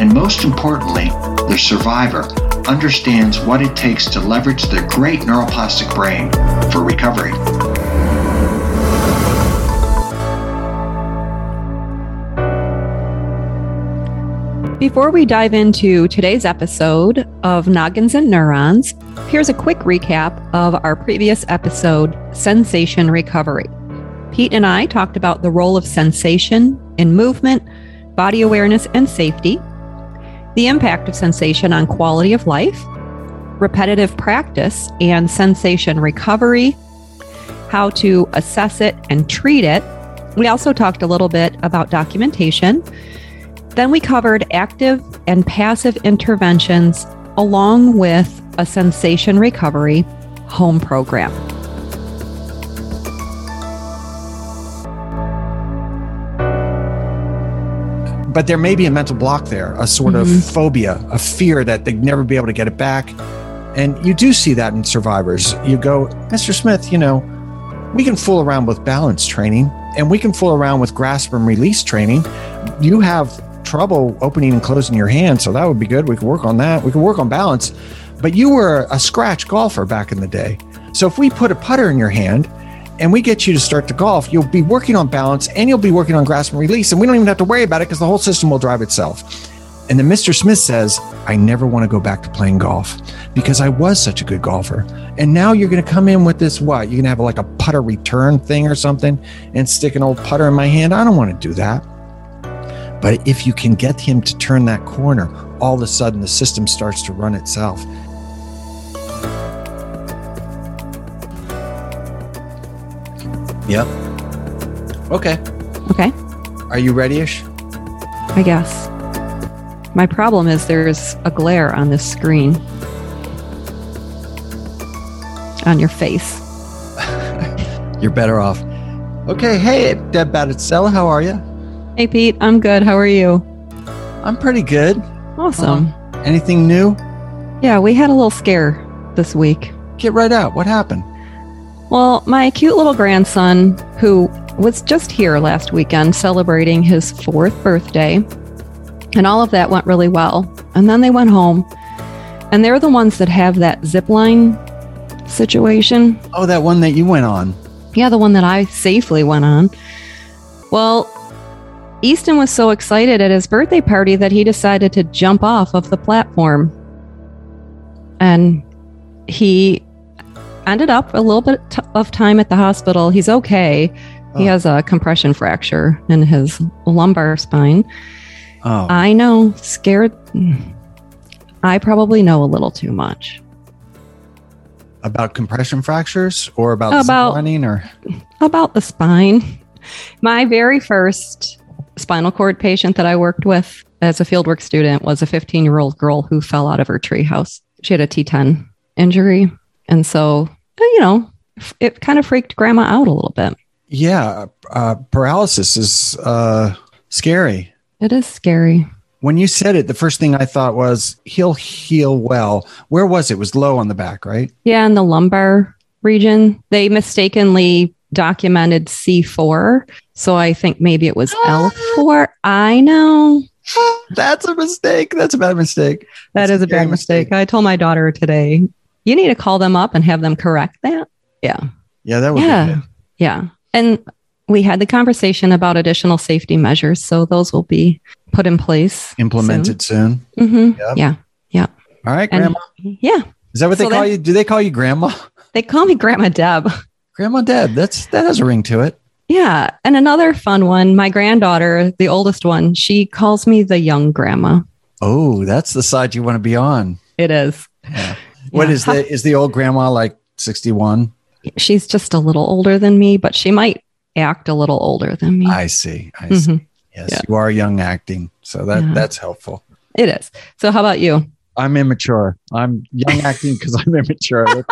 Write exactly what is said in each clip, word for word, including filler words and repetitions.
and most importantly, the survivor, understands what it takes to leverage their great neuroplastic brain for recovery. Before we dive into today's episode of Noggins and Neurons, here's a quick recap of our previous episode, Sensation Recovery. Pete and I talked about the role of sensation in movement, body awareness, and safety, the impact of sensation on quality of life, repetitive practice and sensation recovery, how to assess it and treat it. We also talked a little bit about documentation. Then we covered active and passive interventions along with a sensation recovery home program. But there may be a mental block there, a sort mm-hmm. of phobia, a fear that they'd never be able to get it back. And you do see that in survivors. You go, Mister Smith, you know, we can fool around with balance training and we can fool around with grasp and release training. You have trouble opening and closing your hand, so that would be good. We can work on that. We can work on balance. But you were a scratch golfer back in the day. So if we put a putter in your hand and we get you to start to golf, you'll be working on balance and you'll be working on grasp and release. And we don't even have to worry about it because the whole system will drive itself. And then Mister Smith says, I never want to go back to playing golf because I was such a good golfer. And now you're going to come in with this, what? You're going to have like a putter return thing or something and stick an old putter in my hand. I don't want to do that. But if you can get him to turn that corner, all of a sudden the system starts to run itself. Yep. Okay. Okay. Are you ready-ish? I guess. My problem is there's a glare on this screen. On your face. You're better off. Okay. Hey, Deb Battistella, how are you? Hey, Pete. I'm good. How are you? I'm pretty good. Awesome. Um, anything new? Yeah, we had a little scare this week. Get right out. What happened? Well, my cute little grandson, who was just here last weekend celebrating his fourth birthday, and all of that went really well. And then they went home, and they're the ones that have that zipline situation. Oh, that one that you went on. Yeah, the one that I safely went on. Well, Easton was so excited at his birthday party that he decided to jump off of the platform. And he ended up a little bit of time at the hospital. He's okay. Oh. He has a compression fracture in his lumbar spine. Oh. I know, scared. I probably know a little too much. About compression fractures or about, about ziplining or? About the spine. My very first spinal cord patient that I worked with as a fieldwork student was a fifteen-year-old girl who fell out of her treehouse. She had a T ten injury. And so, you know, it kind of freaked grandma out a little bit. Yeah. Uh, paralysis is uh, scary. It is scary. When you said it, the first thing I thought was he'll heal well. Where was it? It was low on the back, right? Yeah, in the lumbar region. They mistakenly documented C four. So I think maybe it was L four. I know. That's a mistake. That's a bad mistake. That That's is a bad mistake. mistake. I told my daughter today, you need to call them up and have them correct that. Yeah. Yeah, that would yeah. be good. Yeah. And we had the conversation about additional safety measures. So those will be put in place. Implemented soon. soon. Mm-hmm. Yep. Yeah. Yeah. All right, and Grandma. Yeah. Is that what so they call then, you? Do they call you Grandma? They call me Grandma Deb. Grandma Deb. That's, that has a ring to it. Yeah. And another fun one, my granddaughter, the oldest one, she calls me the young grandma. Oh, that's the side you want to be on. It is. Yeah. What yeah. is the, is the old grandma like sixty-one? She's just a little older than me, but she might act a little older than me. I see. I mm-hmm. see. Yes, yeah. You are young acting. So that yeah. that's helpful. It is. So how about you? I'm immature. I'm young acting because I'm immature. That's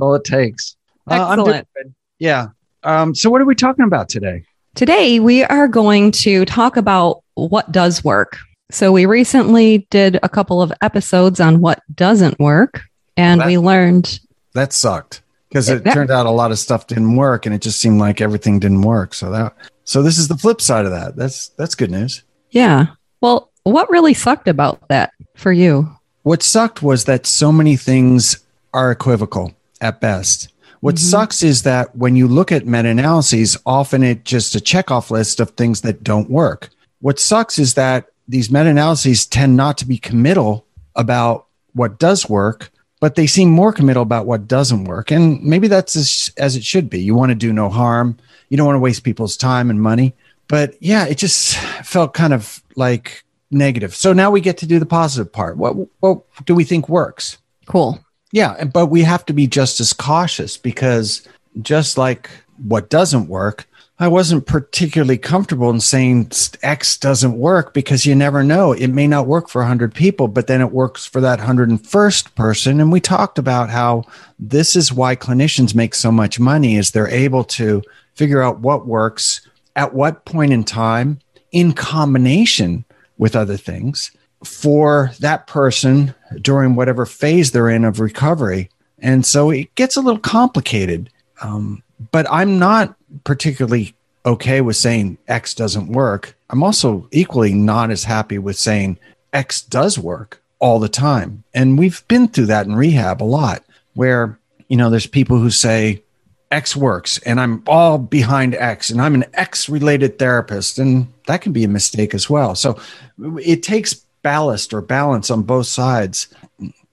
all it takes. Uh, I'm doing good. Yeah. Um, so what are we talking about today? Today, we are going to talk about what does work. So we recently did a couple of episodes on what doesn't work. And well, that, we learned. That sucked. Because it turned out a lot of stuff didn't work, and it just seemed like everything didn't work. So that, so this is the flip side of that. That's that's good news. Yeah. Well, what really sucked about that for you? What sucked was that so many things are equivocal at best. What mm-hmm. sucks is that when you look at meta-analyses, often it's just a checkoff list of things that don't work. What sucks is that these meta-analyses tend not to be committal about what does work, but they seem more committal about what doesn't work. And maybe that's as, as it should be. You want to do no harm. You don't want to waste people's time and money. But yeah, it just felt kind of like negative. So now we get to do the positive part. What, what do we think works? Cool. Yeah. But we have to be just as cautious because just like what doesn't work, I wasn't particularly comfortable in saying X doesn't work because you never know. It may not work for one hundred people, but then it works for that one hundred first person. And we talked about how this is why clinicians make so much money is they're able to figure out what works at what point in time in combination with other things for that person during whatever phase they're in of recovery. And so it gets a little complicated. Um, but I'm not particularly okay with saying X doesn't work. I'm also equally not as happy with saying X does work all the time. And we've been through that in rehab a lot where, you know, there's people who say X works and I'm all behind X and I'm an X related therapist. And that can be a mistake as well. So it takes ballast or balance on both sides.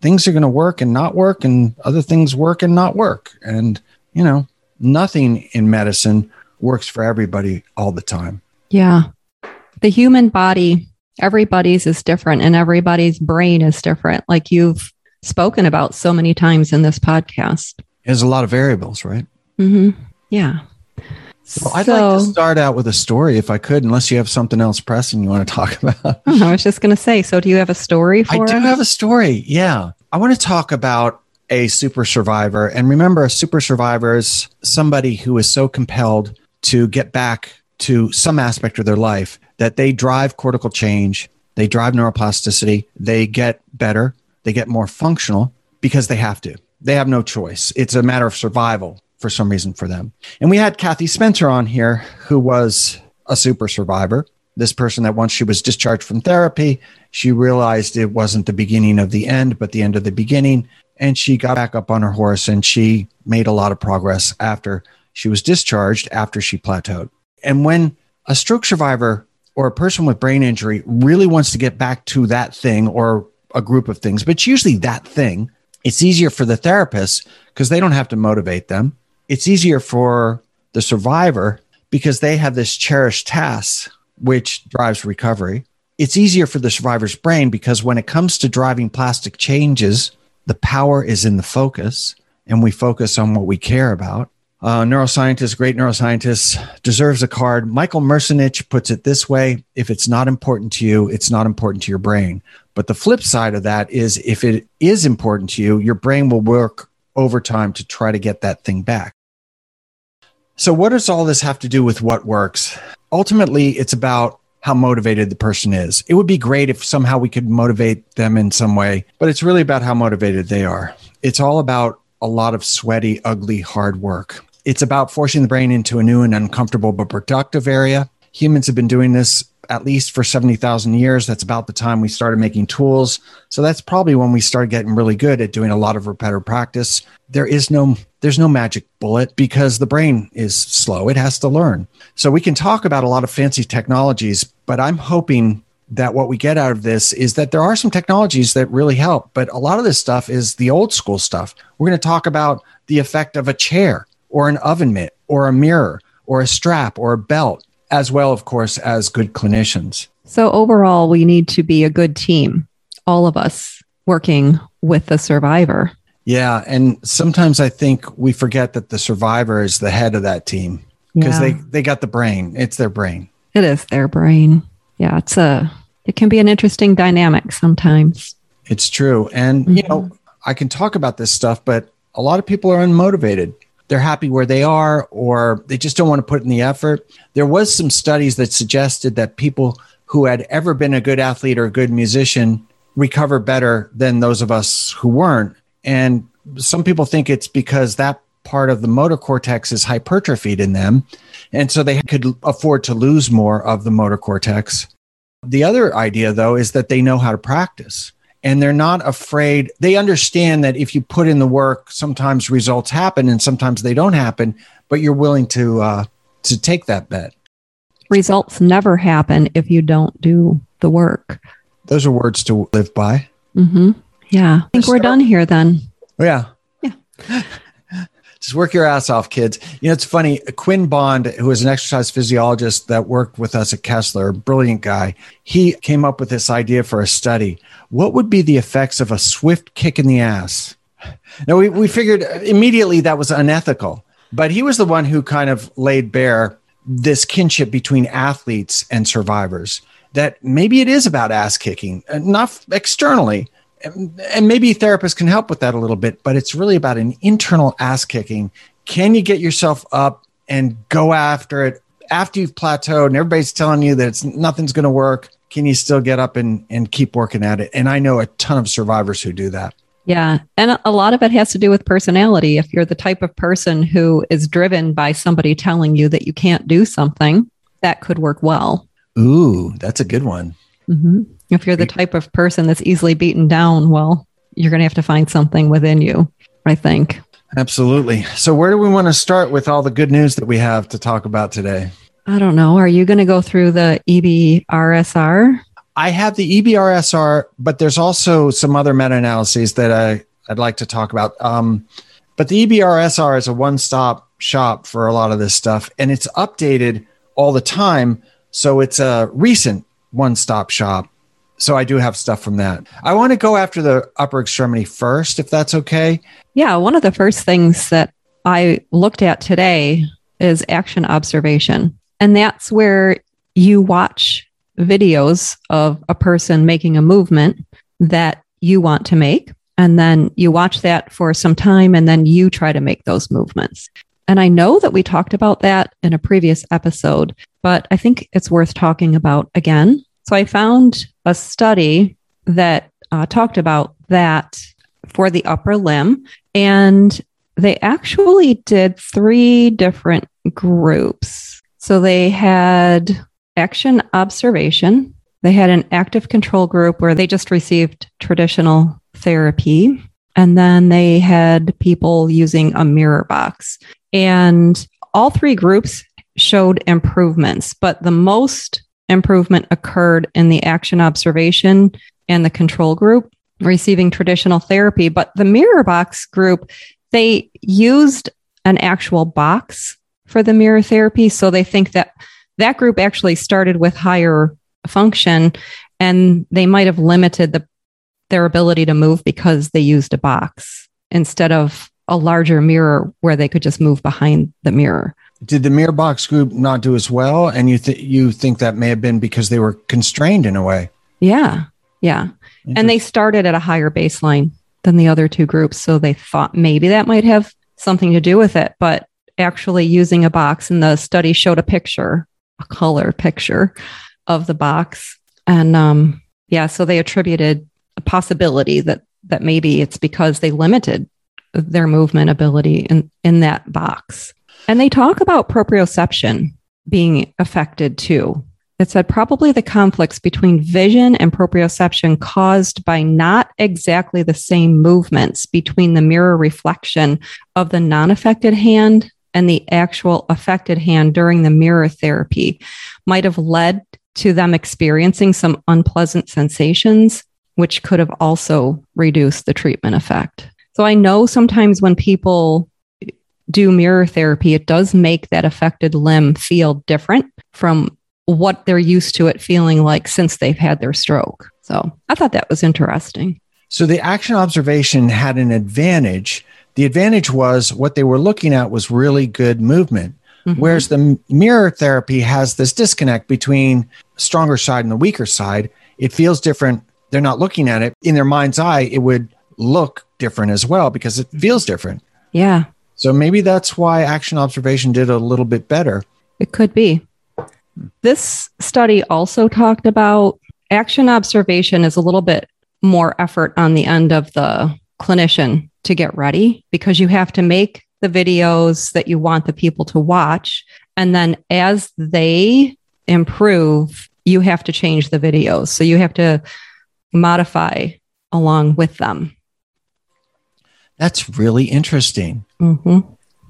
Things are going to work and not work and other things work and not work. And, you know, nothing in medicine works for everybody all the time. Yeah. The human body, everybody's is different and everybody's brain is different. Like you've spoken about so many times in this podcast. There's a lot of variables, right? Mm-hmm. Yeah. Well, I'd so, like to start out with a story if I could, unless you have something else pressing you want to talk about. I was just going to say, so do you have a story for I us? I do have a story. Yeah. I want to talk about a super survivor. And remember, a super survivor is somebody who is so compelled to get back to some aspect of their life that they drive cortical change, they drive neuroplasticity, they get better, they get more functional because they have to. They have no choice. It's a matter of survival for some reason for them. And we had Kathy Spencer on here, who was a super survivor. This person that once she was discharged from therapy, she realized it wasn't the beginning of the end, but the end of the beginning. And she got back up on her horse and she made a lot of progress after she was discharged, after she plateaued. And when a stroke survivor or a person with brain injury really wants to get back to that thing or a group of things, but it's usually that thing, it's easier for the therapist because they don't have to motivate them. It's easier for the survivor because they have this cherished task, which drives recovery. It's easier for the survivor's brain because when it comes to driving plastic changes, the power is in the focus, and we focus on what we care about. Uh, neuroscientist, great neuroscientist, deserves a card. Michael Merzenich puts it this way. If it's not important to you, it's not important to your brain. But the flip side of that is if it is important to you, your brain will work overtime to try to get that thing back. So what does all this have to do with what works? Ultimately, it's about how motivated the person is. It would be great if somehow we could motivate them in some way, but it's really about how motivated they are. It's all about a lot of sweaty, ugly, hard work. It's about forcing the brain into a new and uncomfortable but productive area. Humans have been doing this at least for seventy thousand years. That's about the time we started making tools. So that's probably when we started getting really good at doing a lot of repetitive practice. There is no, there's no magic bullet because the brain is slow. It has to learn. So we can talk about a lot of fancy technologies, but I'm hoping that what we get out of this is that there are some technologies that really help. But a lot of this stuff is the old school stuff. We're going to talk about the effect of a chair or an oven mitt or a mirror or a strap or a belt, as well, of course, as good clinicians. So overall, we need to be a good team, all of us working with the survivor. Yeah. And sometimes I think we forget that the survivor is the head of that team because yeah. they, they got the brain. It's their brain. It is their brain. Yeah. It's a, it can be an interesting dynamic sometimes. It's true. And, mm-hmm. you know, I can talk about this stuff, but a lot of people are unmotivated. They're happy where they are, or they just don't want to put in the effort. There was some studies that suggested that people who had ever been a good athlete or a good musician recover better than those of us who weren't. And some people think it's because that part of the motor cortex is hypertrophied in them. And so they could afford to lose more of the motor cortex. The other idea, though, is that they know how to practice. And they're not afraid. They understand that if you put in the work, sometimes results happen and sometimes they don't happen, but you're willing to uh, to take that bet. Results never happen if you don't do the work. Those are words to live by. Mm-hmm. Yeah. I think we're done here then. Yeah. Yeah. Just work your ass off, kids. You know, it's funny. Quinn Bond, who is an exercise physiologist that worked with us at Kessler, a brilliant guy, he came up with this idea for a study. What would be the effects of a swift kick in the ass? Now, we, we figured immediately that was unethical, but he was the one who kind of laid bare this kinship between athletes and survivors, that maybe it is about ass kicking, not externally. And maybe therapists can help with that a little bit, but it's really about an internal ass kicking. Can you get yourself up and go after it after you've plateaued and everybody's telling you that it's nothing's going to work? Can you still get up and, and keep working at it? And I know a ton of survivors who do that. Yeah. And a lot of it has to do with personality. If you're the type of person who is driven by somebody telling you that you can't do something, that could work well. Ooh, that's a good one. Mm-hmm. If you're the type of person that's easily beaten down, well, you're going to have to find something within you, I think. Absolutely. So where do we want to start with all the good news that we have to talk about today? I don't know. Are you going to go through the E B R S R? I have the E B R S R, but there's also some other meta-analyses that I, I'd like to talk about. Um, but the E B R S R is a one-stop shop for a lot of this stuff, and it's updated all the time. So it's a recent one-stop shop. So I do have stuff from that. I want to go after the upper extremity first, if that's okay. Yeah. One of the first things that I looked at today is action observation. And that's where you watch videos of a person making a movement that you want to make. And then you watch that for some time and then you try to make those movements. And I know that we talked about that in a previous episode, but I think it's worth talking about again. So I found a study that uh, talked about that for the upper limb, and they actually did three different groups. So they had action observation, they had an active control group where they just received traditional therapy, and then they had people using a mirror box. And all three groups showed improvements, but the most improvement occurred in the action observation and the control group receiving traditional therapy. But the mirror box group, they used an actual box for the mirror therapy. So they think that that group actually started with higher function and they might have limited the, their ability to move because they used a box instead of a larger mirror where they could just move behind the mirror. Did the mirror box group not do as well? And you th- you think that may have been because they were constrained in a way? Yeah, yeah. And they started at a higher baseline than the other two groups. So they thought maybe that might have something to do with it. But actually using a box, and the study showed a picture, a color picture of the box. And um, yeah, so they attributed a possibility that that maybe it's because they limited their movement ability in, in that box. And they talk about proprioception being affected too. It said probably the conflicts between vision and proprioception caused by not exactly the same movements between the mirror reflection of the non-affected hand and the actual affected hand during the mirror therapy might have led to them experiencing some unpleasant sensations, which could have also reduced the treatment effect. So I know sometimes when people do mirror therapy, it does make that affected limb feel different from what they're used to it feeling like since they've had their stroke. So I thought that was interesting. So the action observation had an advantage. The advantage was what they were looking at was really good movement, mm-hmm. whereas the mirror therapy has this disconnect between stronger side and the weaker side. It feels different. They're not looking at it. In their mind's eye, it would look different as well because it feels different. Yeah. So maybe that's why action observation did a little bit better. It could be. This study also talked about action observation is a little bit more effort on the end of the clinician to get ready because you have to make the videos that you want the people to watch. And then as they improve, you have to change the videos. So you have to modify along with them. That's really interesting. Mm-hmm.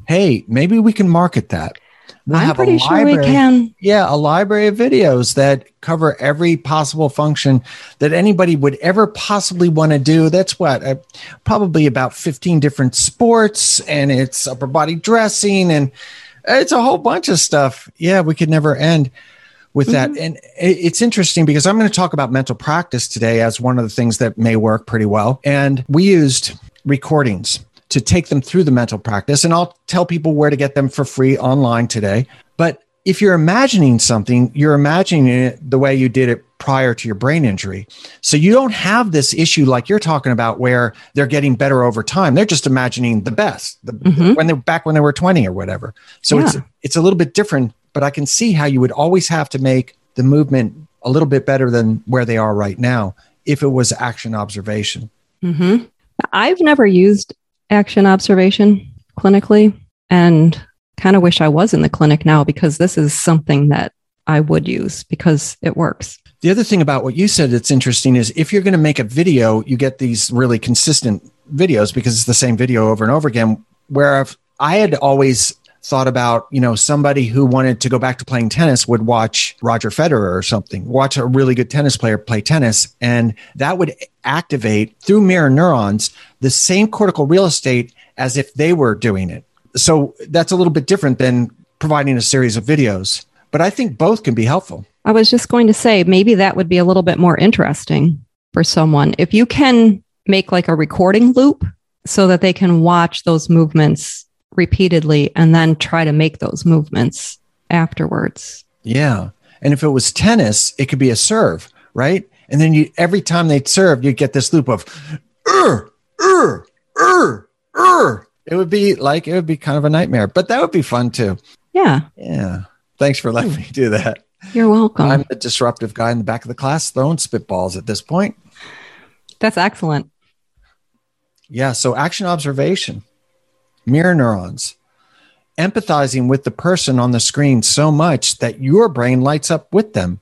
Hey, maybe we can market that. We'll I'm pretty sure library, we can. Yeah, a library of videos that cover every possible function that anybody would ever possibly want to do. That's what, uh, probably about fifteen different sports, and it's upper body dressing, and it's a whole bunch of stuff. Yeah, we could never end with mm-hmm. that. And it's interesting because I'm going to talk about mental practice today as one of the things that may work pretty well. And we used recordings to take them through the mental practice. And I'll tell people where to get them for free online today. But if you're imagining something, you're imagining it the way you did it prior to your brain injury. So you don't have this issue like you're talking about where they're getting better over time. They're just imagining the best the, mm-hmm. when they're back when they were twenty or whatever. So yeah. it's it's a little bit different, but I can see how you would always have to make the movement a little bit better than where they are right now if it was action observation. Mm-hmm. I've never used action observation clinically, and kind of wish I was in the clinic now because this is something that I would use because it works. The other thing about what you said that's interesting is if you're going to make a video, you get these really consistent videos because it's the same video over and over again, where I've, I had always thought about, you know, somebody who wanted to go back to playing tennis would watch Roger Federer or something, watch a really good tennis player play tennis. And that would activate through mirror neurons the same cortical real estate as if they were doing it. So that's a little bit different than providing a series of videos. But I think both can be helpful. I was just going to say, maybe that would be a little bit more interesting for someone. If you can make like a recording loop so that they can watch those movements repeatedly and then try to make those movements afterwards. Yeah. And if it was tennis, it could be a serve, right? And then you, every time they serve, you get this loop of, er, er, er, er. It would be like, it would be kind of a nightmare, but that would be fun too. Yeah. Yeah. Thanks for letting me do that. You're welcome. I'm the disruptive guy in the back of the class throwing spitballs at this point. That's excellent. Yeah. So action observation. Mirror neurons, empathizing with the person on the screen so much that your brain lights up with them.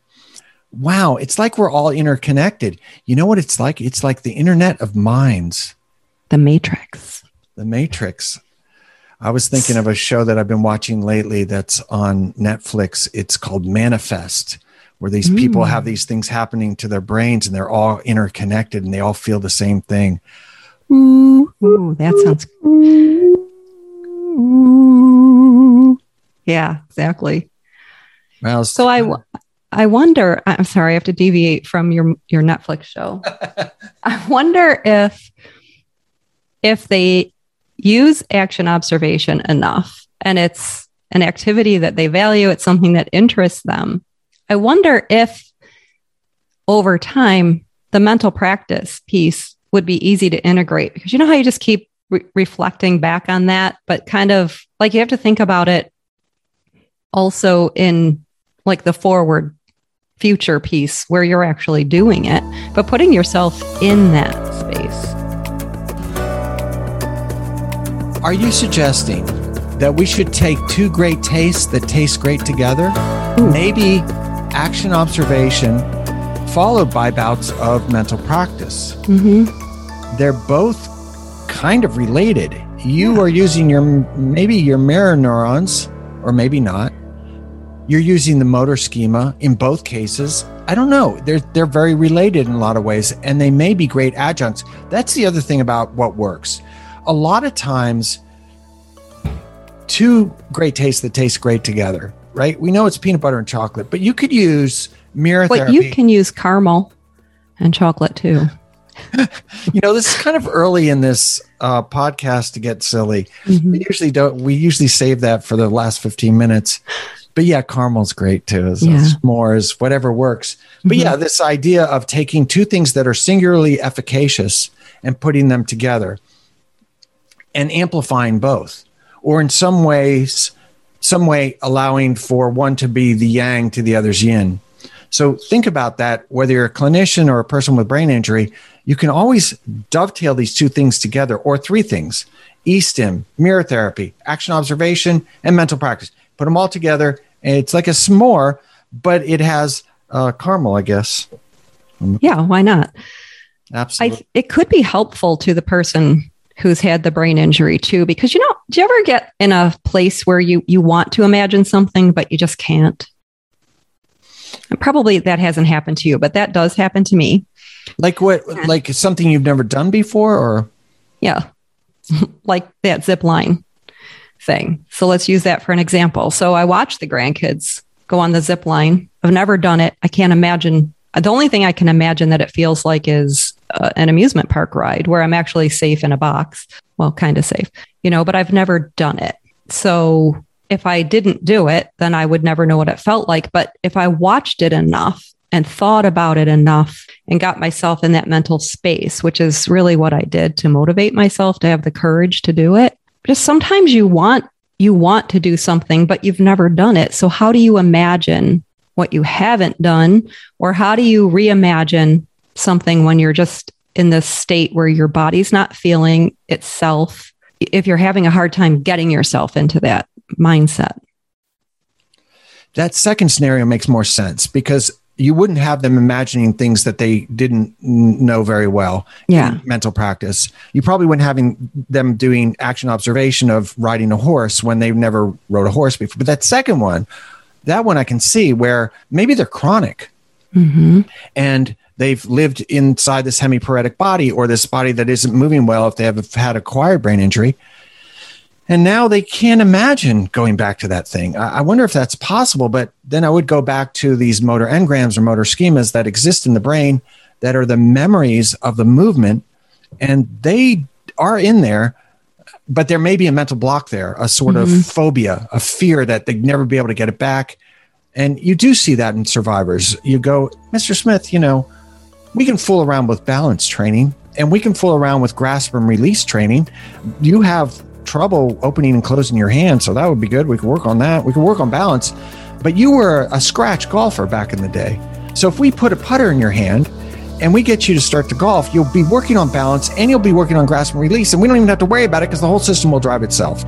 Wow, it's like we're all interconnected. You know what it's like? It's like the internet of minds. The Matrix. The Matrix. I was thinking of a show that I've been watching lately that's on Netflix. It's called Manifest, where these mm. people have these things happening to their brains and they're all interconnected and they all feel the same thing. Ooh, ooh, that sounds good. Yeah, exactly. Well, so I, I wonder, I'm sorry, I have to deviate from your, your Netflix show. I wonder if, if they use action observation enough and it's an activity that they value, it's something that interests them. I wonder if over time, the mental practice piece would be easy to integrate, because you know how you just keep Re- reflecting back on that, but kind of like you have to think about it also in like the forward future piece where you're actually doing it, but putting yourself in that space. Are you suggesting that we should take two great tastes that taste great together? Ooh. Maybe action observation followed by bouts of mental practice. Mm-hmm. They're both kind of related. You yeah. are using your, maybe your mirror neurons, or maybe not. You're using the motor schema in both cases. I don't know. They're, they're very related in a lot of ways, and they may be great adjuncts. That's the other thing about what works. A lot of times, two great tastes that taste great together, right? We know it's peanut butter and chocolate, but you could use mirror well, therapy. You can use caramel and chocolate too. You know, this is kind of early in this uh, podcast to get silly. Mm-hmm. We usually don't. We usually save that for the last fifteen minutes. But yeah, caramel's great too. So yeah. S'mores, whatever works. But mm-hmm. yeah, this idea of taking two things that are singularly efficacious and putting them together and amplifying both, or in some ways, some way allowing for one to be the yang to the other's yin. So think about that. Whether you're a clinician or a person with brain injury, you can always dovetail these two things together, or three things: E S T I M, mirror therapy, action observation, and mental practice. Put them all together. It's like a s'more, but it has uh, caramel, I guess. Yeah, why not? Absolutely. I, it could be helpful to the person who's had the brain injury too, because, you know, do you ever get in a place where you, you want to imagine something, but you just can't? And probably that hasn't happened to you, but that does happen to me. Like what? Like something you've never done before, or? Yeah, like that zip line thing. So let's use that for an example. So I watched the grandkids go on the zip line. I've never done it. I can't imagine. The only thing I can imagine that it feels like is uh, an amusement park ride where I'm actually safe in a box. Well, kind of safe, you know, but I've never done it. So if I didn't do it, then I would never know what it felt like. But if I watched it enough and thought about it enough and got myself in that mental space, which is really what I did to motivate myself to have the courage to do it. Just sometimes you want you want to do something, but you've never done it. So how do you imagine what you haven't done? Or how do you reimagine something when you're just in this state where your body's not feeling itself, if you're having a hard time getting yourself into that mindset? That second scenario makes more sense, because you wouldn't have them imagining things that they didn't know very well yeah. in mental practice. You probably wouldn't having them doing action observation of riding a horse when they've never rode a horse before. But that second one, that one I can see where maybe they're chronic mm-hmm. and they've lived inside this hemiparetic body, or this body that isn't moving well if they have had acquired brain injury. And now they can't imagine going back to that thing. I wonder if that's possible, but then I would go back to these motor engrams or motor schemas that exist in the brain that are the memories of the movement, and they are in there, but there may be a mental block there, a sort mm-hmm. of phobia, a fear that they'd never be able to get it back. And you do see that in survivors. You go, Mister Smith, you know, we can fool around with balance training, and we can fool around with grasp and release training. You have trouble opening and closing your hand, so that would be good. We could work on that. We could work on balance. But you were a scratch golfer back in the day. So if we put a putter in your hand and we get you to start to golf, you'll be working on balance and you'll be working on grasp and release, and we don't even have to worry about it because the whole system will drive itself.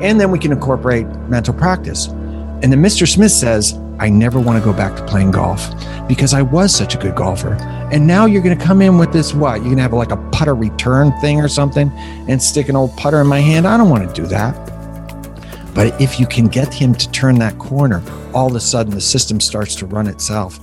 And then we can incorporate mental practice. And then Mister Smith says, I never want to go back to playing golf because I was such a good golfer. And now you're going to come in with this, what? You're going to have like a putter return thing or something and stick an old putter in my hand. I don't want to do that. But if you can get him to turn that corner, all of a sudden the system starts to run itself.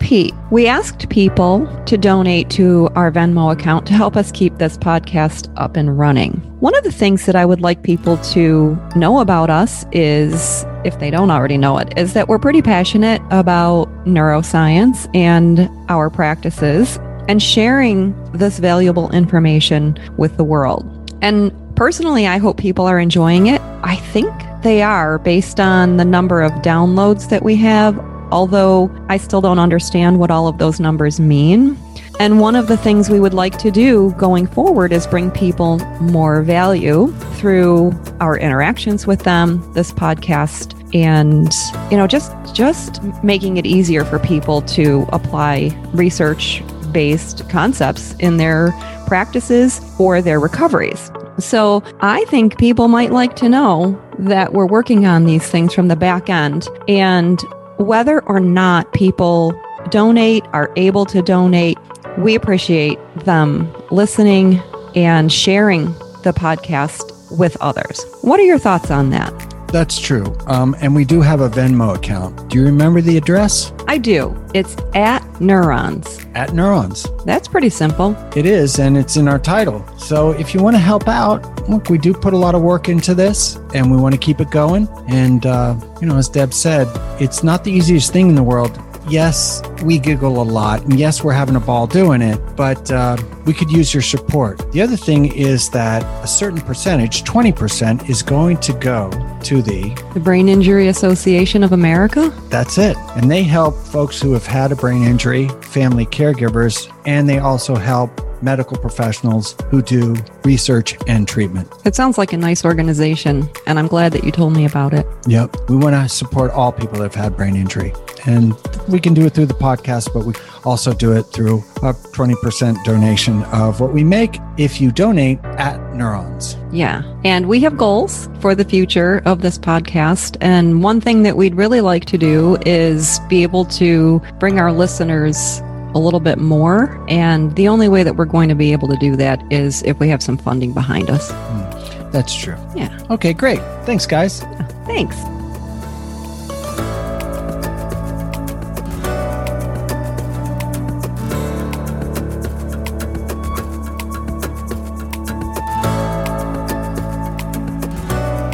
Pete, we asked people to donate to our Venmo account to help us keep this podcast up and running. One of the things that I would like people to know about us is, if they don't already know it, is that we're pretty passionate about neuroscience and our practices and sharing this valuable information with the world. And personally, I hope people are enjoying it. I think they are, based on the number of downloads that we have, although I still don't understand what all of those numbers mean. And one of the things we would like to do going forward is bring people more value through our interactions with them, this podcast, and, you know, just just making it easier for people to apply research-based concepts in their practices or their recoveries. So I think people might like to know that we're working on these things from the back end, and whether or not people donate, are able to donate, we appreciate them listening and sharing the podcast with others. What are your thoughts on that? That's true. Um, and we do have a Venmo account. Do you remember the address? I do. It's at Neurons. At Neurons. That's pretty simple. It is, and it's in our title. So if you want to help out, look, we do put a lot of work into this, and we want to keep it going. And, uh, you know, as Deb said, it's not the easiest thing in the world. Yes, we giggle a lot, and yes, we're having a ball doing it, but uh, we could use your support. The other thing is that a certain percentage, twenty percent, is going to go to the... The Brain Injury Association of America? That's it. And they help folks who have had a brain injury, family caregivers, and they also help medical professionals who do research and treatment. It sounds like a nice organization, and I'm glad that you told me about it. Yep. We want to support all people that have had brain injury, and we can do it through the podcast, but we also do it through a twenty percent donation of what we make if you donate at Neurons. Yeah. And we have goals for the future of this podcast. And one thing that we'd really like to do is be able to bring our listeners a little bit more. And the only way that we're going to be able to do that is if we have some funding behind us. Mm, that's true. Yeah. Okay, great. Thanks, guys. Yeah, thanks.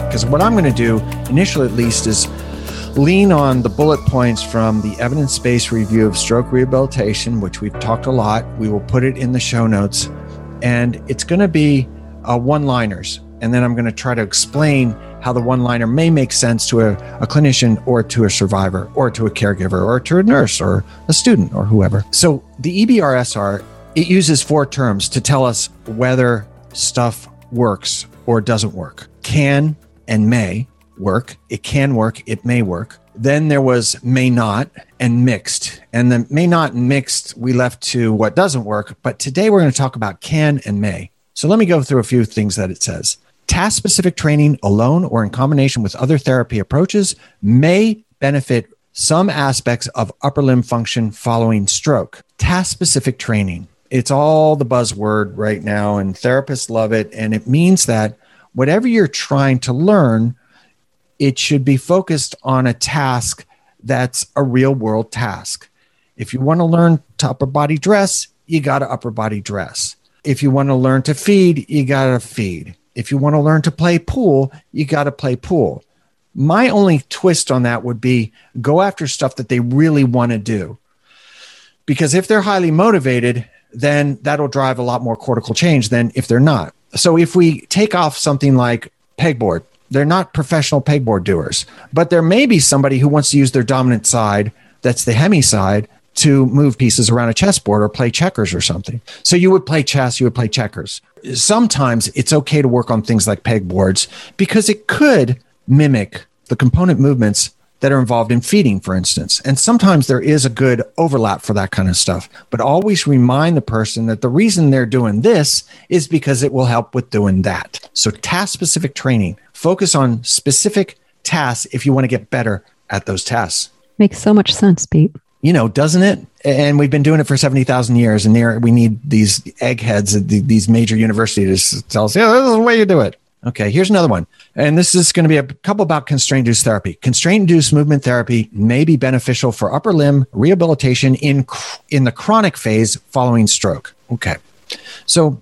Because what I'm going to do, initially at least, is lean on the bullet points from the evidence-based review of stroke rehabilitation, which we've talked a lot. We will put it in the show notes, and it's going to be uh, one-liners. And then I'm going to try to explain how the one-liner may make sense to a, a clinician or to a survivor or to a caregiver or to a nurse or a student or whoever. So the E B R S R, it uses four terms to tell us whether stuff works or doesn't work. Can and may work. It can work. It may work. Then there was may not and mixed. And the may not and mixed, we left to what doesn't work. But today we're going to talk about can and may. So let me go through a few things that it says. Task-specific training alone or in combination with other therapy approaches may benefit some aspects of upper limb function following stroke. Task-specific training. It's all the buzzword right now, and therapists love it. And it means that whatever you're trying to learn, it should be focused on a task that's a real-world task. If you want to learn to upper body dress, you got to upper body dress. If you want to learn to feed, you got to feed. If you want to learn to play pool, you got to play pool. My only twist on that would be go after stuff that they really want to do. Because if they're highly motivated, then that'll drive a lot more cortical change than if they're not. So if we take off something like pegboard, they're not professional pegboard doers, but there may be somebody who wants to use their dominant side, that's the hemi side, to move pieces around a chessboard or play checkers or something. So you would play chess, you would play checkers. Sometimes it's okay to work on things like pegboards because it could mimic the component movements that are involved in feeding, for instance. And sometimes there is a good overlap for that kind of stuff. But always remind the person that the reason they're doing this is because it will help with doing that. So task-specific training. Focus on specific tasks if you want to get better at those tasks. Makes so much sense, Pete. You know, doesn't it? And we've been doing it for seventy thousand years. And we need these eggheads at these major universities to tell us, yeah, this is the way you do it. Okay, here's another one. And this is going to be a couple about constraint-induced therapy. Constraint-induced movement therapy may be beneficial for upper limb rehabilitation in cr- in the chronic phase following stroke. Okay, so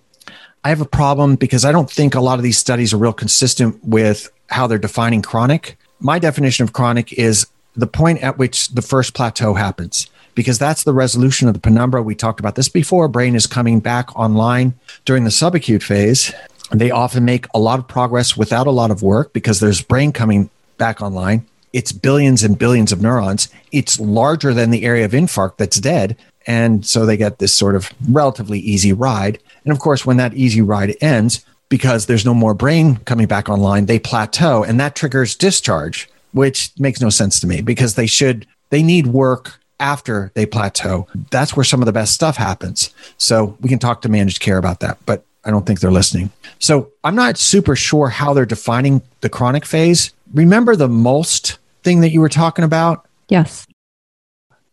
I have a problem because I don't think a lot of these studies are real consistent with how they're defining chronic. My definition of chronic is the point at which the first plateau happens, because that's the resolution of the penumbra. We talked about this before. Brain is coming back online during the subacute phase. They often make a lot of progress without a lot of work because there's brain coming back online. It's billions and billions of neurons. It's larger than the area of infarct that's dead. And so they get this sort of relatively easy ride. And of course, when that easy ride ends, because there's no more brain coming back online, they plateau, and that triggers discharge, which makes no sense to me because they should, they need work after they plateau. That's where some of the best stuff happens. So we can talk to managed care about that, but I don't think they're listening. So I'm not super sure how they're defining the chronic phase. Remember the most thing that you were talking about? Yes.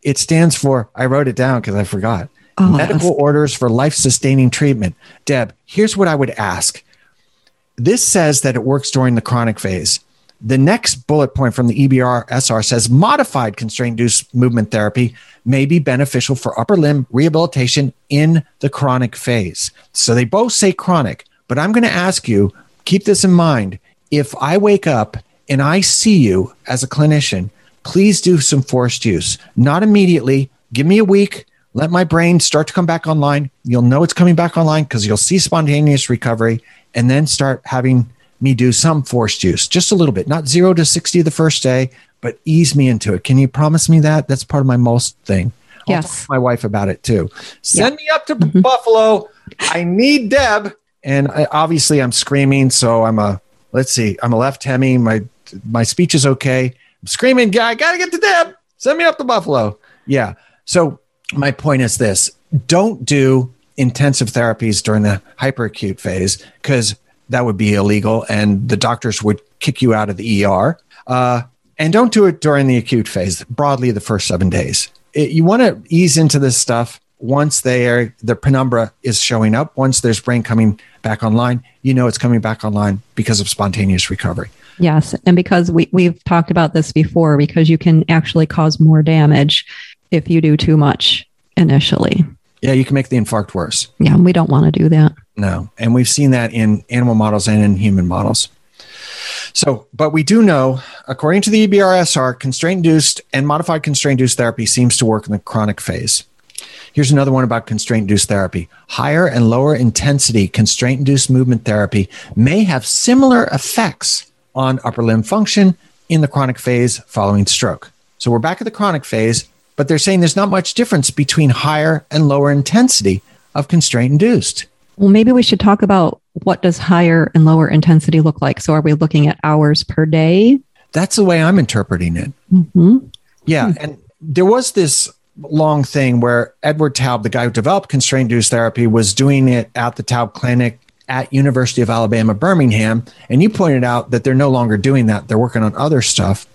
It stands for, I wrote it down because I forgot, oh, medical yes. orders for life-sustaining treatment. Deb, here's what I would ask. This says that it works during the chronic phase. The next bullet point from the E B R S R says modified constraint-induced movement therapy may be beneficial for upper limb rehabilitation in the chronic phase. So they both say chronic, but I'm going to ask you, keep this in mind. If I wake up and I see you as a clinician, please do some forced use. Not immediately. Give me a week. Let my brain start to come back online. You'll know it's coming back online because you'll see spontaneous recovery, and then start having me do some forced use, just a little bit, not zero to sixty the first day, but ease me into it. Can you promise me that? That's part of my most thing. I'll yes. talk to my wife about it too. Send yeah. me up to mm-hmm. Buffalo. I need Deb. And I, obviously I'm screaming. So I'm a, let's see, I'm a left hemi. My, my speech is okay. I'm screaming, I got to get to Deb. Send me up to Buffalo. Yeah. So my point is this, don't do intensive therapies during the hyperacute phase because that would be illegal, and the doctors would kick you out of the E R. Uh, and don't do it during the acute phase, broadly the first seven days. It, you want to ease into this stuff once they are, the penumbra is showing up. Once there's brain coming back online, you know it's coming back online because of spontaneous recovery. Yes, and because we, we've talked about this before, because you can actually cause more damage if you do too much initially. Yeah, you can make the infarct worse. Yeah, we don't want to do that. No. And we've seen that in animal models and in human models. So, but we do know, according to the E B R S R, constraint-induced and modified constraint-induced therapy seems to work in the chronic phase. Here's another one about constraint-induced therapy. Higher and lower intensity constraint-induced movement therapy may have similar effects on upper limb function in the chronic phase following stroke. So we're back at the chronic phase, but they're saying there's not much difference between higher and lower intensity of constraint-induced. Well, maybe we should talk about what does higher and lower intensity look like. So are we looking at hours per day? That's the way I'm interpreting it. Mm-hmm. Yeah. Mm-hmm. And there was this long thing where Edward Taub, the guy who developed constraint-induced therapy, was doing it at the Taub Clinic at University of Alabama, Birmingham. And you pointed out that they're no longer doing that. They're working on other stuff.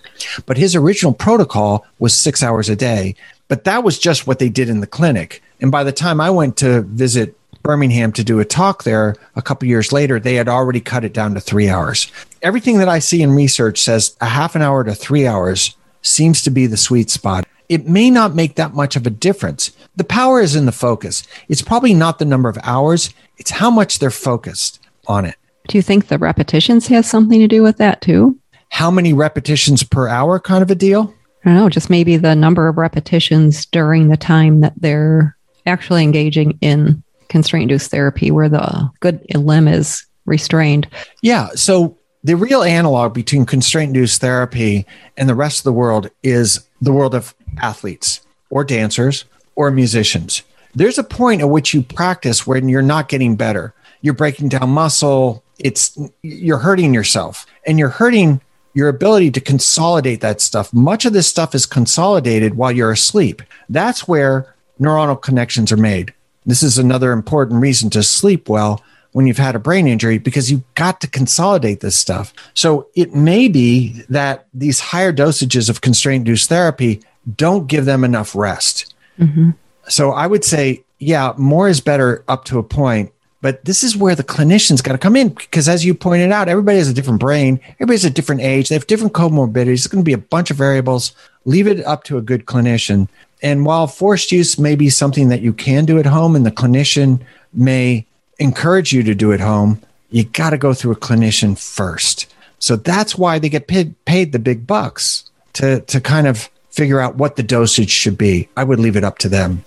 But his original protocol was six hours a day. But that was just what they did in the clinic. And by the time I went to visit Birmingham to do a talk there a couple years later, they had already cut it down to three hours. Everything that I see in research says a half an hour to three hours seems to be the sweet spot. It may not make that much of a difference. The power is in the focus. It's probably not the number of hours. It's how much they're focused on it. Do you think the repetitions has something to do with that too? How many repetitions per hour kind of a deal? I don't know, just maybe the number of repetitions during the time that they're actually engaging in constraint-induced therapy where the good limb is restrained. Yeah. So the real analog between constraint-induced therapy and the rest of the world is the world of athletes or dancers or musicians. There's a point at which you practice when you're not getting better. You're breaking down muscle. It's you're hurting yourself and you're hurting your ability to consolidate that stuff. Much of this stuff is consolidated while you're asleep. That's where neuronal connections are made. This is another important reason to sleep well when you've had a brain injury, because you've got to consolidate this stuff. So it may be that these higher dosages of constraint-induced therapy don't give them enough rest. Mm-hmm. So I would say, yeah, more is better up to a point, but this is where the clinician's got to come in, because as you pointed out, everybody has a different brain. Everybody's a different age. They have different comorbidities. There's going to be a bunch of variables. Leave it up to a good clinician. And while forced use may be something that you can do at home and the clinician may encourage you to do at home, you got to go through a clinician first. So that's why they get paid, paid the big bucks to, to kind of figure out what the dosage should be. I would leave it up to them.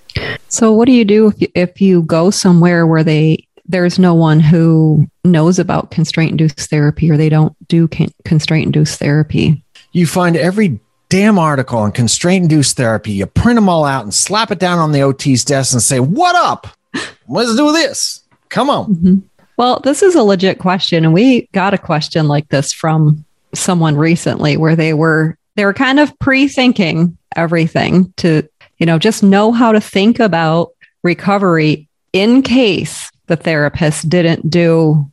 So what do you do if you, if you go somewhere where they there's no one who knows about constraint-induced therapy or they don't do constraint-induced therapy? You find every damn article on constraint induced therapy, you print them all out and slap it down on the O T's desk and say, what up? Let's do this. Come on. Mm-hmm. Well, this is a legit question. And we got a question like this from someone recently where they were, they were kind of pre-thinking everything to, you know, just know how to think about recovery in case the therapist didn't do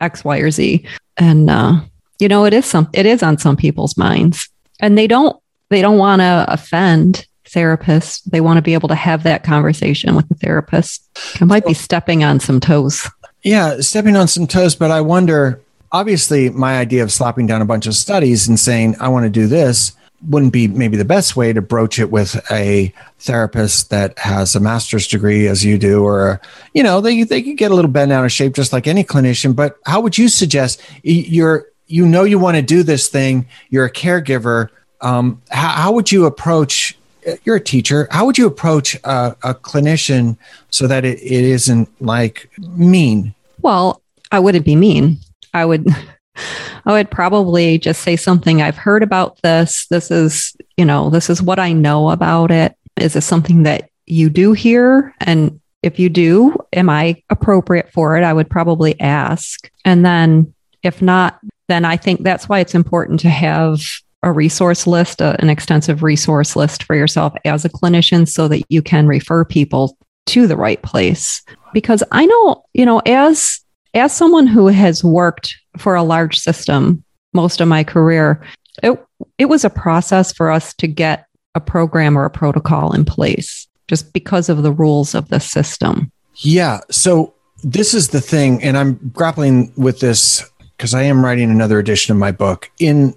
X, Y, or Z. And, uh, you know, it is some, it is on some people's minds, and they don't, they don't want to offend therapists. They want to be able to have that conversation with the therapist. It might be stepping on some toes. Yeah. Stepping on some toes. But I wonder, obviously my idea of slapping down a bunch of studies and saying, I want to do this wouldn't be maybe the best way to broach it with a therapist that has a master's degree as you do, or, you know, they, they could get a little bent out of shape just like any clinician. But how would you suggest you're, you know, you want to do this thing, you're a caregiver. Um, how, how would you approach, you're a teacher, how would you approach a, a clinician so that it, it isn't like mean? Well, I wouldn't be mean. I would, I would probably just say something. I've heard about this. This is, you know, this is what I know about it. Is this something that you do here? And if you do, am I appropriate for it? I would probably ask. And then if not, then I think that's why it's important to have a resource list, a, an extensive resource list for yourself as a clinician so that you can refer people to the right place. Because I know, you know, as as someone who has worked for a large system most of my career, it, it was a process for us to get a program or a protocol in place just because of the rules of the system. Yeah. So this is the thing, and I'm grappling with this because I am writing another edition of my book. In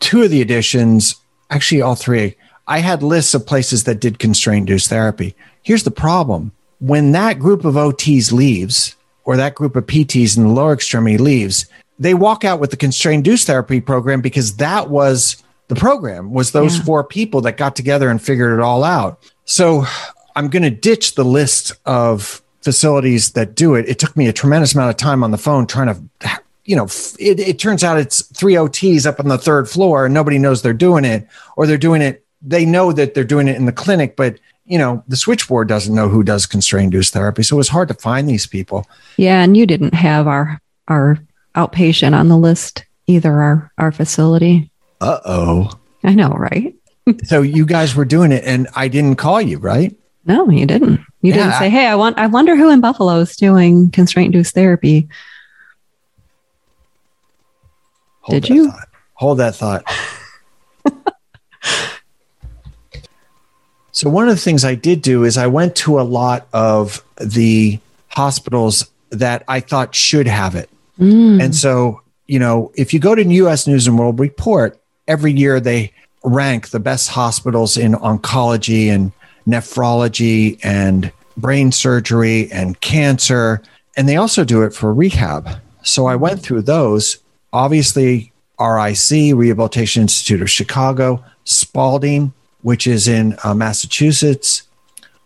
two of the editions, actually all three, I had lists of places that did constraint-induced therapy. Here's the problem. When that group of O Ts leaves, or that group of P Ts in the lower extremity leaves, they walk out with the constraint-induced therapy program because that was the program, was those yeah. four people that got together and figured it all out. So I'm going to ditch the list of facilities that do it. It took me a tremendous amount of time on the phone trying to... You know, it, it turns out it's three O Ts up on the third floor and nobody knows they're doing it, or they're doing it. They know that they're doing it in the clinic, but, you know, the switchboard doesn't know who does constraint-induced therapy. So it was hard to find these people. Yeah. And you didn't have our, our outpatient on the list either, our, our facility. Uh-oh. I know, right? So you guys were doing it and I didn't call you, right? No, you didn't. You yeah, didn't say, hey, I want, I wonder who in Buffalo is doing constraint-induced therapy. Hold Did that you? Thought. Hold that thought. So one of the things I did do is I went to a lot of the hospitals that I thought should have it. Mm. And so, you know, if you go to U S News and World Report, every year they rank the best hospitals in oncology and nephrology and brain surgery and cancer. And they also do it for rehab. So I went through those. Obviously, R I C, Rehabilitation Institute of Chicago, Spalding, which is in uh, Massachusetts,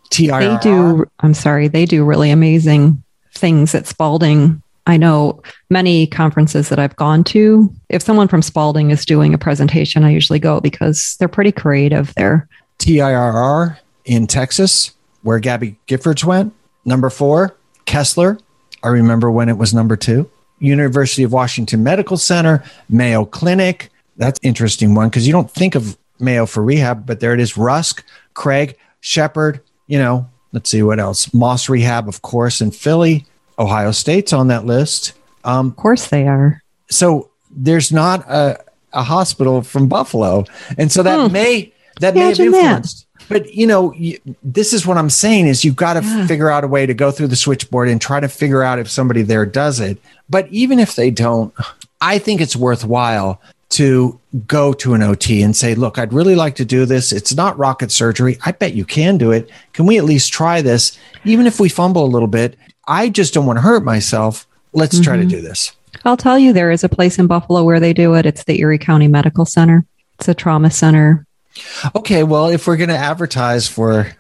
T I R R. They do, I'm sorry, they do really amazing things at Spalding. I know many conferences that I've gone to, if someone from Spalding is doing a presentation, I usually go because they're pretty creative there. T I R R in Texas, where Gabby Giffords went. Number four, Kessler. I remember when it was number two. University of Washington Medical Center, Mayo Clinic. That's an interesting one because you don't think of Mayo for rehab, but there it is. Rusk, Craig, Shepherd, you know, let's see what else. Moss Rehab, of course, in Philly. Ohio State's on that list. Um, of course they are. So there's not a, a hospital from Buffalo. And so that hmm. may that Imagine may have influenced. That. But, you know, you, this is what I'm saying is you've got to yeah. figure out a way to go through the switchboard and try to figure out if somebody there does it. But even if they don't, I think it's worthwhile to go to an O T and say, look, I'd really like to do this. It's not rocket surgery. I bet you can do it. Can we at least try this? Even if we fumble a little bit, I just don't want to hurt myself. Let's mm-hmm. try to do this. I'll tell you, there is a place in Buffalo where they do it. It's the Erie County Medical Center. It's a trauma center. Okay, well, if we're going to advertise for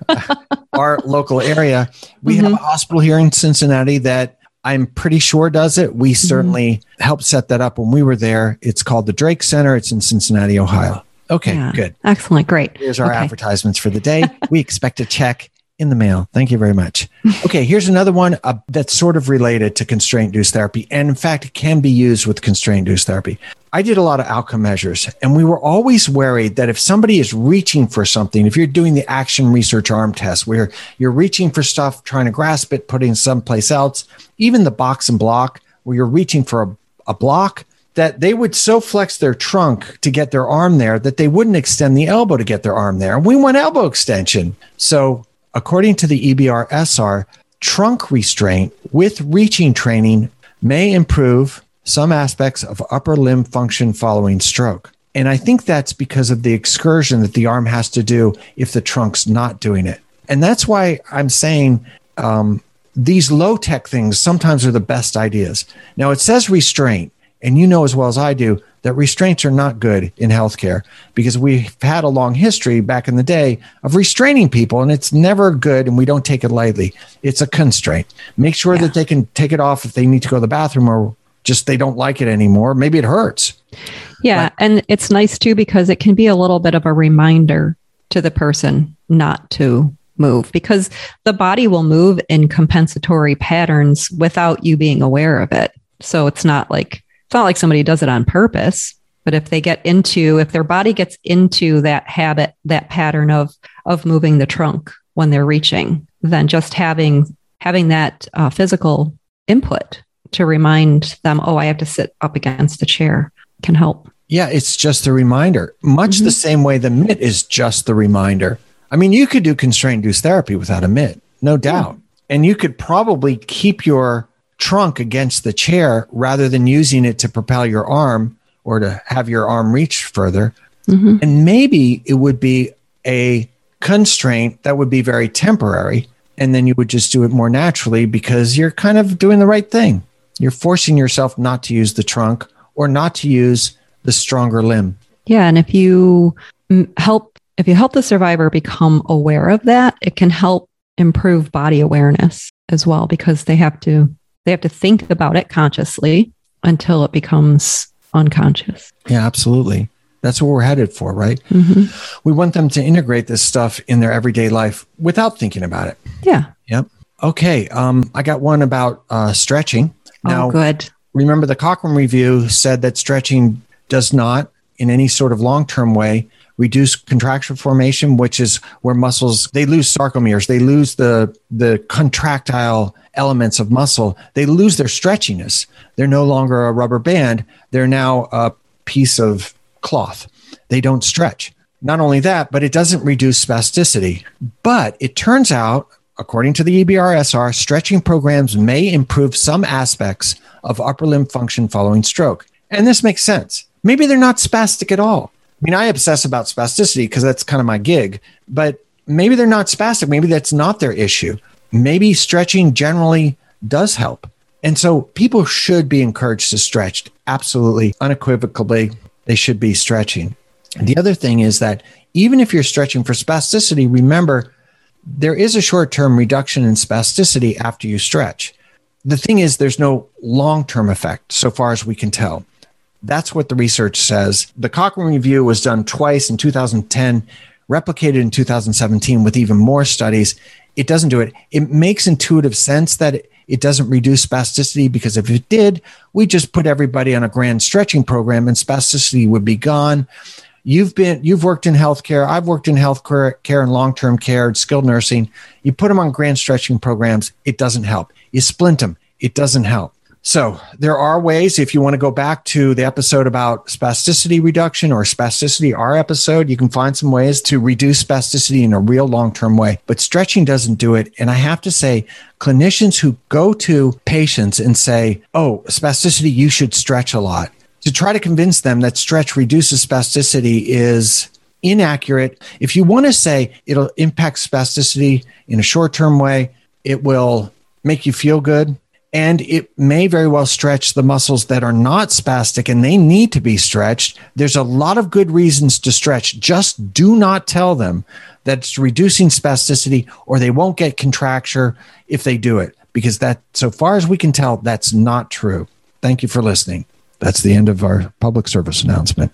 our local area, we mm-hmm. have a hospital here in Cincinnati that I'm pretty sure does it. We mm-hmm. certainly helped set that up when we were there. It's called the Drake Center. It's in Cincinnati, Ohio. Okay, yeah. Good. Excellent. Great. Here's our okay. advertisements for the day. We expect a check in the mail. Thank you very much. Okay, here's another one uh, that's sort of related to constraint-induced therapy. And in fact, it can be used with constraint-induced therapy. I did a lot of outcome measures, and we were always worried that if somebody is reaching for something, if you're doing the action research arm test, where you're reaching for stuff, trying to grasp it, putting it someplace else, even the box and block, where you're reaching for a, a block, that they would so flex their trunk to get their arm there that they wouldn't extend the elbow to get their arm there. We want elbow extension. So according to the E B R S R, trunk restraint with reaching training may improve some aspects of upper limb function following stroke. And I think that's because of the excursion that the arm has to do if the trunk's not doing it. And that's why I'm saying um, these low-tech things sometimes are the best ideas. Now, it says restraint. And you know as well as I do that restraints are not good in healthcare because we've had a long history back in the day of restraining people, and it's never good, and we don't take it lightly. It's a constraint. Make sure yeah. that they can take it off if they need to go to the bathroom or just they don't like it anymore. Maybe it hurts. Yeah, but, and it's nice, too, because it can be a little bit of a reminder to the person not to move because the body will move in compensatory patterns without you being aware of it. So it's not like... It's not like somebody does it on purpose, but if they get into, if their body gets into that habit, that pattern of of moving the trunk when they're reaching, then just having having that uh, physical input to remind them, oh, I have to sit up against the chair can help. Yeah, it's just a reminder, much mm-hmm. the same way the mitt is just the reminder. I mean, you could do constraint-induced therapy without a mitt, no doubt. Yeah. And you could probably keep your trunk against the chair rather than using it to propel your arm or to have your arm reach further. Mm-hmm. And maybe it would be a constraint that would be very temporary. And then you would just do it more naturally because you're kind of doing the right thing. You're forcing yourself not to use the trunk or not to use the stronger limb. Yeah. And if you help, if you help the survivor become aware of that, it can help improve body awareness as well, because they have to They have to think about it consciously until it becomes unconscious. Yeah, absolutely. That's what we're headed for, right? Mm-hmm. We want them to integrate this stuff in their everyday life without thinking about it. Yeah. Yep. Okay. Um, I got one about uh, stretching. Now, oh, good. Remember the Cochrane Review said that stretching does not, in any sort of long-term way, reduce contracture formation, which is where muscles, they lose sarcomeres. They lose the the contractile elements of muscle. They lose their stretchiness. They're no longer a rubber band. They're now a piece of cloth. They don't stretch. Not only that, but it doesn't reduce spasticity. But it turns out, according to the E B R S R, stretching programs may improve some aspects of upper limb function following stroke. And this makes sense. Maybe they're not spastic at all. I mean, I obsess about spasticity because that's kind of my gig, but maybe they're not spastic. Maybe that's not their issue. Maybe stretching generally does help. And so people should be encouraged to stretch. Absolutely, unequivocally, they should be stretching. And the other thing is that even if you're stretching for spasticity, remember, there is a short-term reduction in spasticity after you stretch. The thing is, there's no long-term effect so far as we can tell. That's what the research says. The Cochrane Review was done twice in two thousand ten, replicated in two thousand seventeen with even more studies. It doesn't do it. It makes intuitive sense that it doesn't reduce spasticity because if it did, we just put everybody on a grand stretching program and spasticity would be gone. You've been, you've worked in healthcare. I've worked in healthcare and long-term care and skilled nursing. You put them on grand stretching programs. It doesn't help. You splint them. It doesn't help. So there are ways, if you want to go back to the episode about spasticity reduction or spasticity, our episode, you can find some ways to reduce spasticity in a real long-term way. But stretching doesn't do it. And I have to say, clinicians who go to patients and say, oh, spasticity, you should stretch a lot, to try to convince them that stretch reduces spasticity is inaccurate. If you want to say it'll impact spasticity in a short-term way, it will make you feel good. And it may very well stretch the muscles that are not spastic and they need to be stretched. There's a lot of good reasons to stretch. Just do not tell them that it's reducing spasticity or they won't get contracture if they do it. Because that, so far as we can tell, that's not true. Thank you for listening. that's the end of our public service announcement.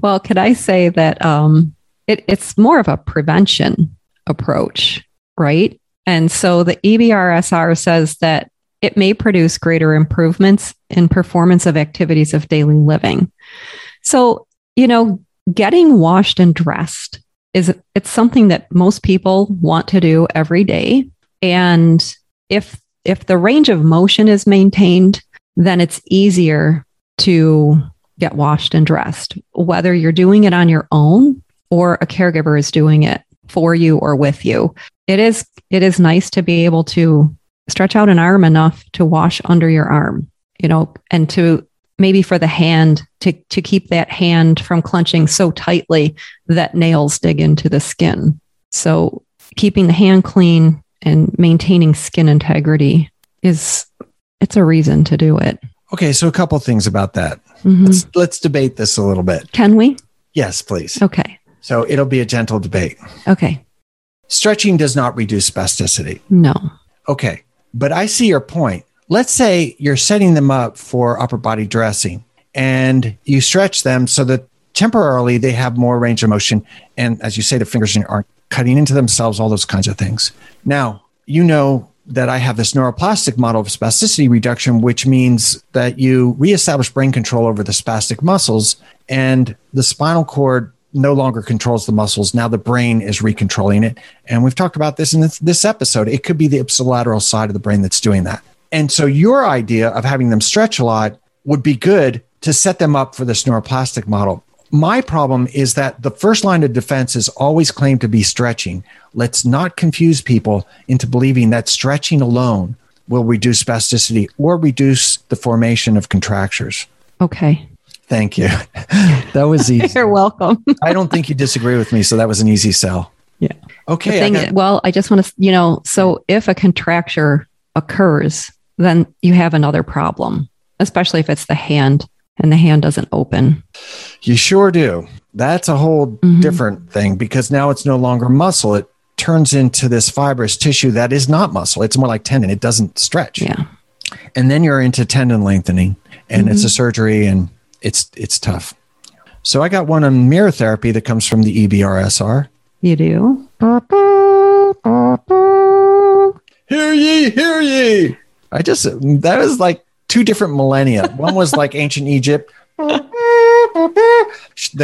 Well, could I say that um, it, it's more of a prevention approach, right? And so the E B R S R says that it may produce greater improvements in performance of activities of daily living. So, you know, getting washed and dressed is it's something that most people want to do every day. And if if the range of motion is maintained, then it's easier to get washed and dressed, whether you're doing it on your own or a caregiver is doing it for you or with you. It is it is nice to be able to stretch out an arm enough to wash under your arm, you know, and to maybe for the hand to, to keep that hand from clenching so tightly that nails dig into the skin. So keeping the hand clean and maintaining skin integrity is, it's a reason to do it. Okay. So a couple of things about that. Mm-hmm. Let's, let's debate this a little bit. Can we? Yes, please. Okay. So it'll be a gentle debate. Okay. Stretching does not reduce spasticity. No. Okay. But I see your point. Let's say you're setting them up for upper body dressing and you stretch them so that temporarily they have more range of motion. And as you say, the fingers aren't cutting into themselves, all those kinds of things. Now, you know that I have this neuroplastic model of spasticity reduction, which means that you reestablish brain control over the spastic muscles and the spinal cord no longer controls the muscles. Now the brain is recontrolling it. And we've talked about this in this, this episode. It could be the ipsilateral side of the brain that's doing that. And so your idea of having them stretch a lot would be good to set them up for this neuroplastic model. My problem is that the first line of defense is always claimed to be stretching. Let's not confuse people into believing that stretching alone will reduce spasticity or reduce the formation of contractures. Okay. Thank you. That was easy. You're welcome. I don't think you disagree with me. So that was an easy sell. Yeah. Okay. Thing, I got- well, I just want to, you know, so if a contracture occurs, then you have another problem, especially if it's the hand and the hand doesn't open. You sure do. That's a whole mm-hmm. different thing because now it's no longer muscle. It turns into this fibrous tissue that is not muscle. It's more like tendon. It doesn't stretch. Yeah. And then you're into tendon lengthening and mm-hmm. it's a surgery and it's it's tough. So I got one on mirror therapy that comes from the E B R S R. You do? Hear ye, hear ye. I just, that was like two different millennia. One was like ancient Egypt, the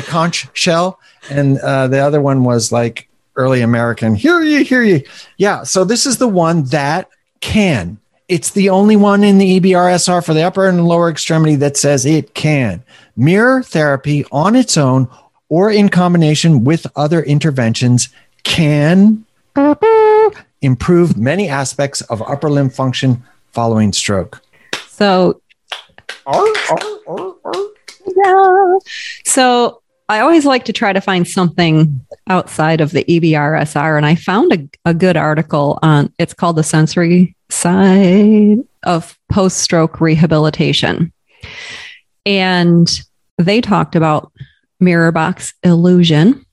conch shell. And uh, the other one was like early American. Hear ye, hear ye. Yeah. So this is the one that can. It's the only one in the E B R S R for the upper and lower extremity that says it can. Mirror therapy on its own or in combination with other interventions can improve many aspects of upper limb function following stroke. So, arr, arr, arr, arr. Yeah. So I always like to try to find something outside of the E B R S R. And I found a, a good article on, it's called The Sensory Side of Post-Stroke Rehabilitation. And they talked about mirror box illusion.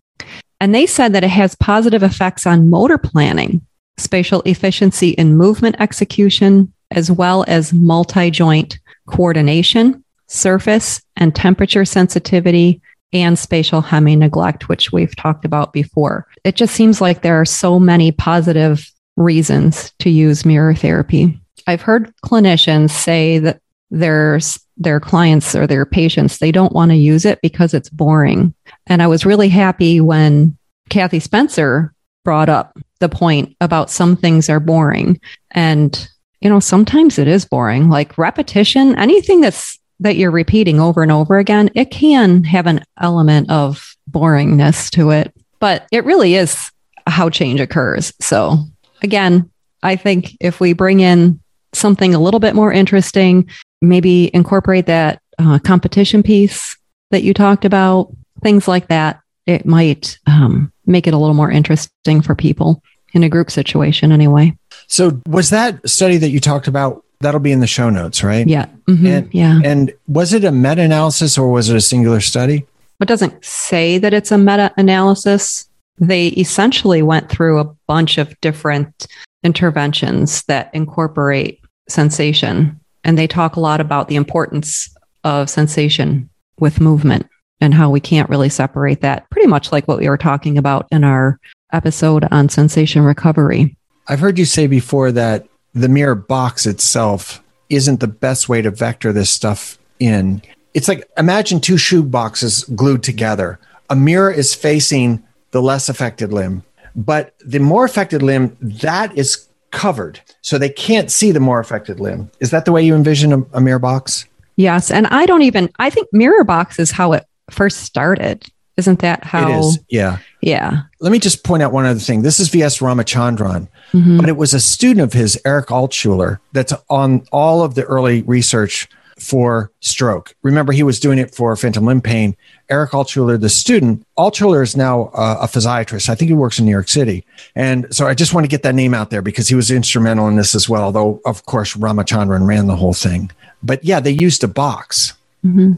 And they said that it has positive effects on motor planning, spatial efficiency in movement execution, as well as multi-joint coordination, surface and temperature sensitivity, and spatial hemi-neglect, which we've talked about before. It just seems like there are so many positive reasons to use mirror therapy. I've heard clinicians say that there's their clients or their patients, they don't want to use it because it's boring. And I was really happy when Kathy Spencer brought up the point about some things are boring. And, you know, sometimes it is boring, like repetition, anything that's that you're repeating over and over again, it can have an element of boringness to it, but it really is how change occurs. So again, I think if we bring in something a little bit more interesting, maybe incorporate that uh, competition piece that you talked about, things like that, it might um, make it a little more interesting for people in a group situation anyway. So was that study that you talked about, that'll be in the show notes, right? Yeah. Mm-hmm. And, yeah. And was it a meta-analysis or was it a singular study? It doesn't say that it's a meta-analysis. They essentially went through a bunch of different interventions that incorporate sensation. And they talk a lot about the importance of sensation with movement and how we can't really separate that, pretty much like what we were talking about in our episode on sensation recovery. I've heard you say before that the mirror box itself isn't the best way to vector this stuff in. It's like, imagine two shoe boxes glued together. A mirror is facing the less affected limb, but the more affected limb, that is covered. So they can't see the more affected limb. Is that the way you envision a, a mirror box? Yes. And I don't even, I think mirror box is how it first started. Isn't that how? It is. Yeah. Yeah. Let me just point out one other thing. This is V S Ramachandran, mm-hmm. but it was a student of his, Eric Altschuler, that's on all of the early research for stroke. Remember, he was doing it for phantom limb pain. Eric Altschuler, the student, Altschuler is now a, a physiatrist. I think he works in New York City. And so I just want to get that name out there because he was instrumental in this as well. Although, of course, Ramachandran ran the whole thing. But yeah, they used a box. Mm-hmm.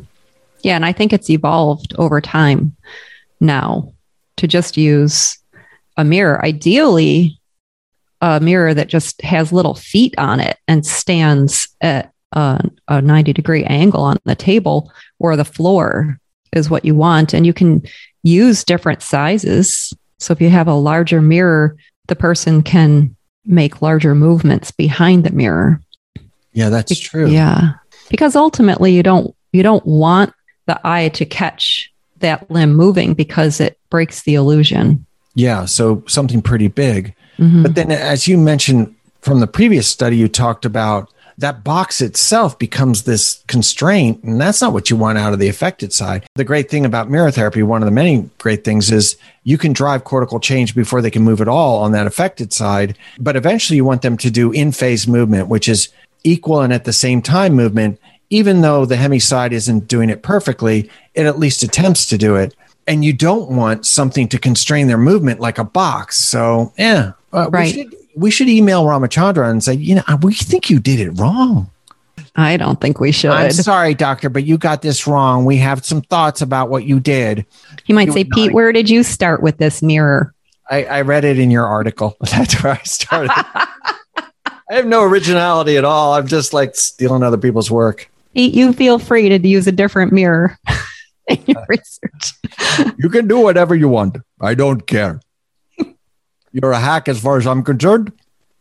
Yeah, and I think it's evolved over time now to just use a mirror. Ideally, a mirror that just has little feet on it and stands at a, a ninety degree angle on the table or the floor is what you want. And you can use different sizes. So if you have a larger mirror, the person can make larger movements behind the mirror. Yeah, that's true. Yeah, because ultimately you don't you don't want the eye to catch that limb moving because it breaks the illusion. Yeah. So something pretty big. Mm-hmm. But then as you mentioned from the previous study, you talked about that box itself becomes this constraint, and that's not what you want out of the affected side. The great thing about mirror therapy, one of the many great things, is you can drive cortical change before they can move at all on that affected side. But eventually you want them to do in-phase movement, which is equal and at the same time movement. Even though the hemi side isn't doing it perfectly, it at least attempts to do it. And you don't want something to constrain their movement like a box. So, yeah, uh, right. we, should, we should email Ramachandra and say, you know, we think you did it wrong. I don't think we should. I'm sorry, doctor, but you got this wrong. We have some thoughts about what you did. He might you say, Pete, not- where did you start with this mirror? I, I read it in your article. That's where I started. I have no originality at all. I'm just like stealing other people's work. You feel free to use a different mirror in your research. You can do whatever you want. I don't care. You're a hack as far as I'm concerned.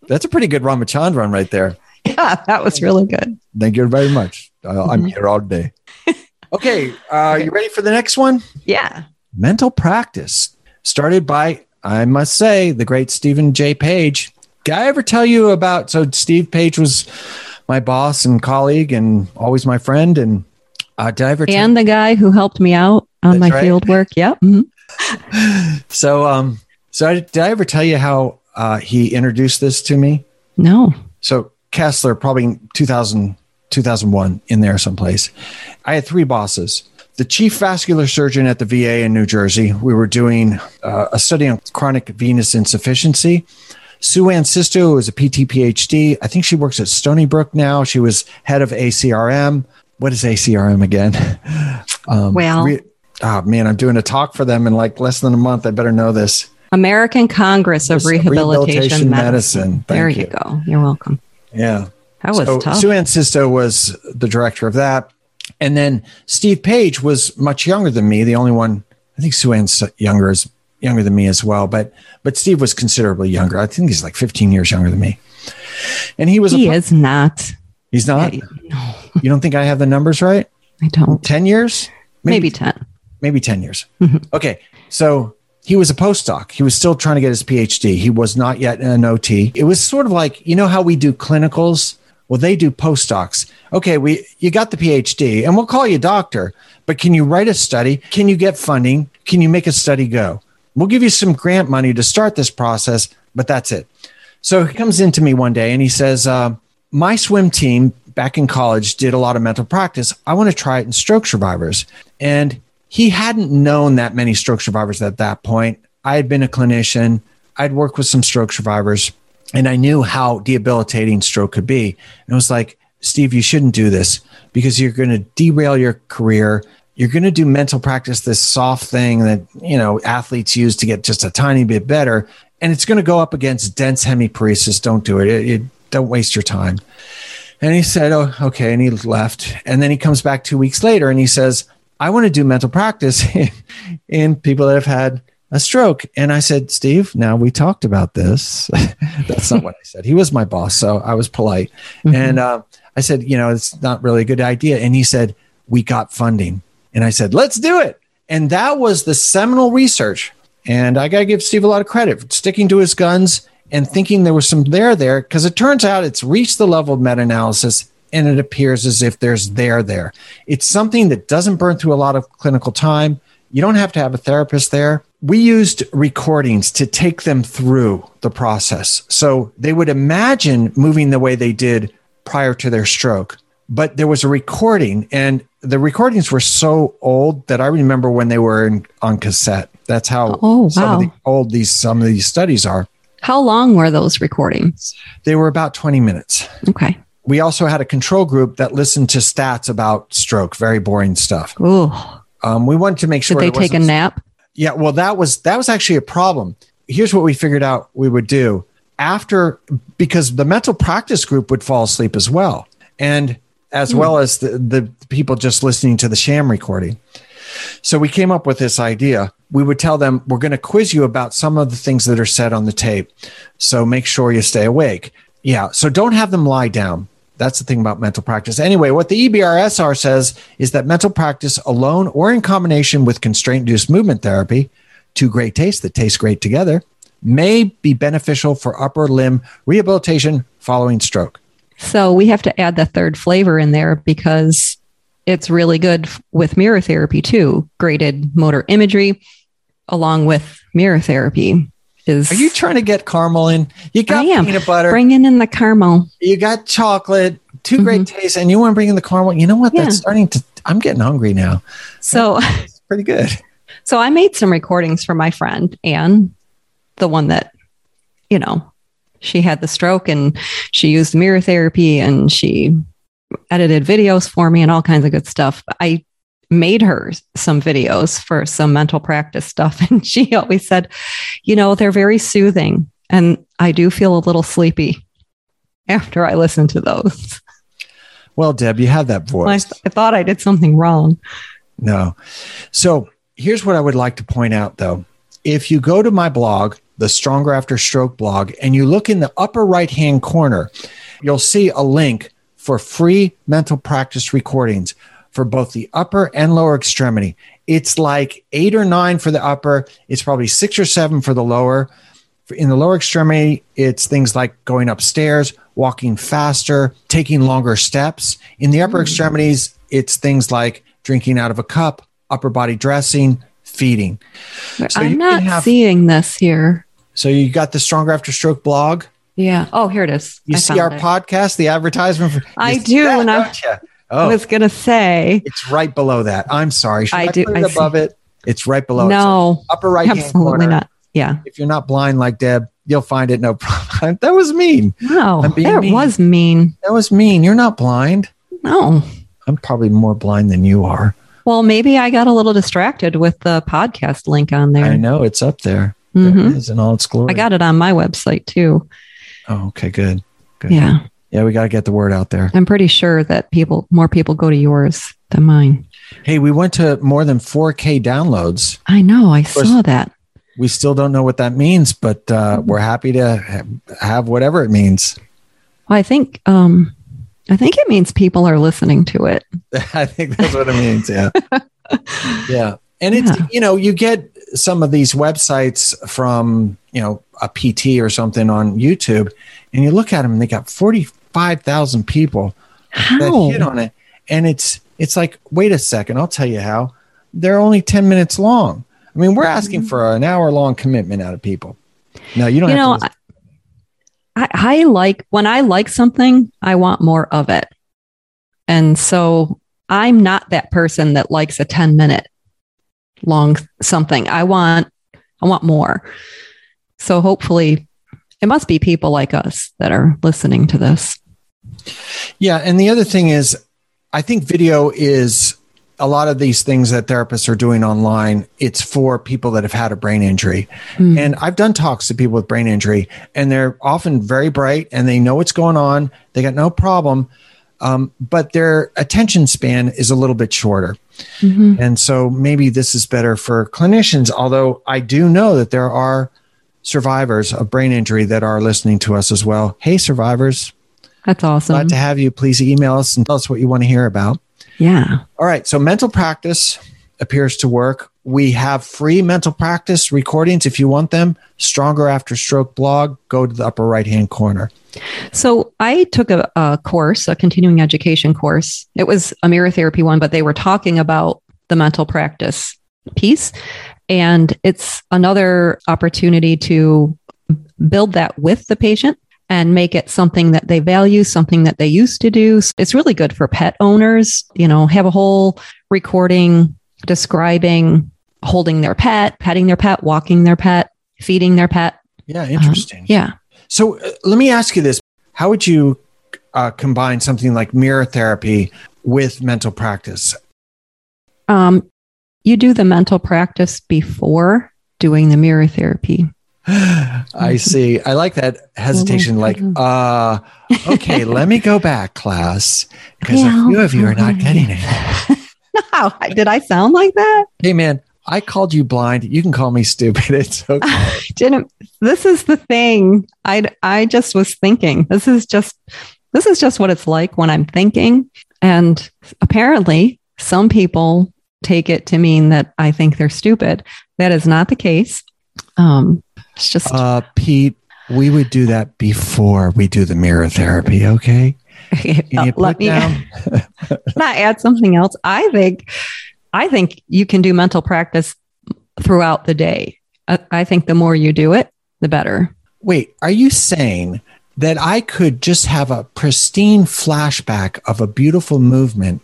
That's a pretty good Ramachandran right there. Yeah, that was really good. Thank you very much. Uh, I'm here all day. Okay, uh, you ready for the next one? Yeah. Mental practice. Started by, I must say, the great Stephen J. Page. Did I ever tell you about, so Steve Page was my boss and colleague and always my friend. And uh, did I ever tell And the guy who helped me out on my right. field work. Yep. Mm-hmm. So, um, so I, did I ever tell you how uh, he introduced this to me? No. So Kessler, probably two thousand, two thousand one in there someplace. I had three bosses. The chief vascular surgeon at the V A in New Jersey, we were doing uh, a study on chronic venous insufficiency. Sue Ann Sisto is a P T, PhD. I think she works at Stony Brook now. She was head of A C R M. What is A C R M again? Um, well, re- oh man, I'm doing a talk for them in like less than a month. I better know this. American Congress of Rehabilitation, Rehabilitation Medicine. Medicine. There you, you go. You're welcome. Yeah. That was so tough. Sue Ann Sisto was the director of that. And then Steve Page was much younger than me. The only one, I think Sue Ann's younger is younger than me as well, but but Steve was considerably younger. I think he's like fifteen years younger than me. And he was- He a, is not. He's not? Yeah, no. You don't think I have the numbers right? I don't. ten years? Maybe, maybe ten. Maybe ten years. Mm-hmm. Okay. So he was a postdoc. He was still trying to get his PhD. He was not yet an O T. It was sort of like, you know how we do clinicals? Well, they do postdocs. Okay, we you got the PhD and we'll call you doctor, but can you write a study? Can you get funding? Can you make a study go? We'll give you some grant money to start this process, but that's it. So he comes in to me one day and he says, uh, my swim team back in college did a lot of mental practice. I want to try it in stroke survivors. And he hadn't known that many stroke survivors at that point. I had been a clinician. I'd worked with some stroke survivors and I knew how debilitating stroke could be. And I was like, Steve, you shouldn't do this because you're going to derail your career. You're going to do mental practice, this soft thing that, you know, athletes use to get just a tiny bit better. And it's going to go up against dense hemiparesis. Don't do it. It, it don't waste your time. And he said, oh, okay. And he left. And then he comes back two weeks later and he says, I want to do mental practice in, in people that have had a stroke. And I said, Steve, now we talked about this. That's not what I said. He was my boss, so I was polite. Mm-hmm. And uh, I said, you know, it's not really a good idea. And he said, we got funding. And I said, let's do it. And that was the seminal research. And I got to give Steve a lot of credit for sticking to his guns and thinking there was some there there, because it turns out it's reached the level of meta-analysis and it appears as if there's there there. It's something that doesn't burn through a lot of clinical time. You don't have to have a therapist there. We used recordings to take them through the process. So they would imagine moving the way they did prior to their stroke, but there was a recording, and the recordings were so old that I remember when they were in, on cassette. That's how oh, wow. some of the old these some of these studies are. How long were those recordings? They were about twenty minutes. Okay. We also had a control group that listened to stats about stroke, very boring stuff. Ooh. Um, we wanted to make sure. Did they take a nap? Yeah. Well, that was that was actually a problem. Here's what we figured out we would do after, because the mental practice group would fall asleep as well, and as mm. well as the, the people just listening to the sham recording. So we came up with this idea. We would tell them, we're going to quiz you about some of the things that are said on the tape. So make sure you stay awake. Yeah. So don't have them lie down. That's the thing about mental practice. Anyway, what the E B R S R says is that mental practice alone or in combination with constraint-induced movement therapy, two great tastes that taste great together, may be beneficial for upper limb rehabilitation following stroke. So we have to add the third flavor in there, because it's really good with mirror therapy too. Graded motor imagery along with mirror therapy is... Are you trying to get caramel in? You got peanut butter. Bringing in the caramel. You got chocolate, two mm-hmm. great tastes, and you want to bring in the caramel. You know what? Yeah. That's starting to... I'm getting hungry now. So... It's pretty good. So I made some recordings for my friend, Anne, the one that, you know, she had the stroke and she used mirror therapy and she... edited videos for me and all kinds of good stuff. I made her some videos for some mental practice stuff. And she always said, you know, they're very soothing. And I do feel a little sleepy after I listen to those. Well, Deb, you have that voice. Well, I, th- I thought I did something wrong. No. So here's what I would like to point out, though. If you go to my blog, the Stronger After Stroke blog, and you look in the upper right-hand corner, you'll see a link for free mental practice recordings for both the upper and lower extremity. It's like eight or nine for the upper. It's probably six or seven for the lower. In the lower extremity, it's things like going upstairs, walking faster, taking longer steps. In the upper mm-hmm. extremities, it's things like drinking out of a cup, upper body dressing, feeding. So I'm not have, seeing this here. So you got the Stronger After Stroke blog. Yeah. Oh, here it is. You I see our it. podcast, the advertisement. For, I do. That, and I, oh. I was going to say. It's right below that. I'm sorry. Should I, I do, put it I above see. it? It's right below no, it. So upper right hand corner. Absolutely not. Yeah. If you're not blind like Deb, you'll find it no problem. That was mean. No, that mean. was mean. That was mean. You're not blind. No. I'm probably more blind than you are. Well, maybe I got a little distracted with the podcast link on there. I know. It's up there. Mm-hmm. There it is in all its glory. I got it on my website, too. Oh, okay, good. good. Yeah. Yeah, we got to get the word out there. I'm pretty sure that people, more people go to yours than mine. Hey, we went to more than four K downloads. I know. I course, saw that. We still don't know what that means, but uh, we're happy to ha- have whatever it means. Well, I think um, I think it means people are listening to it. I think that's what it means, yeah. yeah. And it's, yeah. you know, you get some of these websites from, you know, a P T or something on YouTube, and you look at them and they got forty-five thousand people how? that hit on it. And it's, it's like, wait a second, I'll tell you how. They're only ten minutes long. I mean, we're asking for an hour long commitment out of people. No, you don't you have know, to. Listen. I, I like, when I like something, I want more of it. And so I'm not that person that likes a ten minute long something. I want, I want more. So hopefully it must be people like us that are listening to this. Yeah. And the other thing is, I think video is a lot of these things that therapists are doing online. It's for people that have had a brain injury. Mm. And I've done talks to people with brain injury, and they're often very bright and they know what's going on. They got no problem. um, but their attention span is a little bit shorter. Mm-hmm. And so maybe this is better for clinicians, although I do know that there are survivors of brain injury that are listening to us as well. Hey, survivors. That's awesome. Glad to have you. Please email us and tell us what you want to hear about. Yeah. All right. So mental practice appears to work. We have free mental practice recordings if you want them. Stronger After Stroke blog. Go to the upper right-hand corner. So I took a, a course, a continuing education course. It was a mirror therapy one, but they were talking about the mental practice piece. And it's another opportunity to build that with the patient and make it something that they value, something that they used to do. It's really good for pet owners, you know, have a whole recording describing holding their pet, petting their pet, walking their pet, feeding their pet. Yeah, interesting. Um, yeah. So uh, let me ask you this. How would you uh, combine something like mirror therapy with mental practice? Um, you do the mental practice before doing the mirror therapy. I see. I like that hesitation. Like, uh, okay, let me go back, class, because yeah, a few of you are not getting it. No, did I sound like that? Hey, man, I called you blind. You can call me stupid. It's okay. I didn't. This is the thing. I I just was thinking. This is just this is just what it's like when I'm thinking. And apparently, some people take it to mean that I think they're stupid. That is not the case. Um, it's just uh, Pete. We would do that before we do the mirror therapy. Okay. Okay, well, let me add, not add something else. I think, I think you can do mental practice throughout the day. I, I think the more you do it, the better. Wait, are you saying that I could just have a pristine flashback of a beautiful movement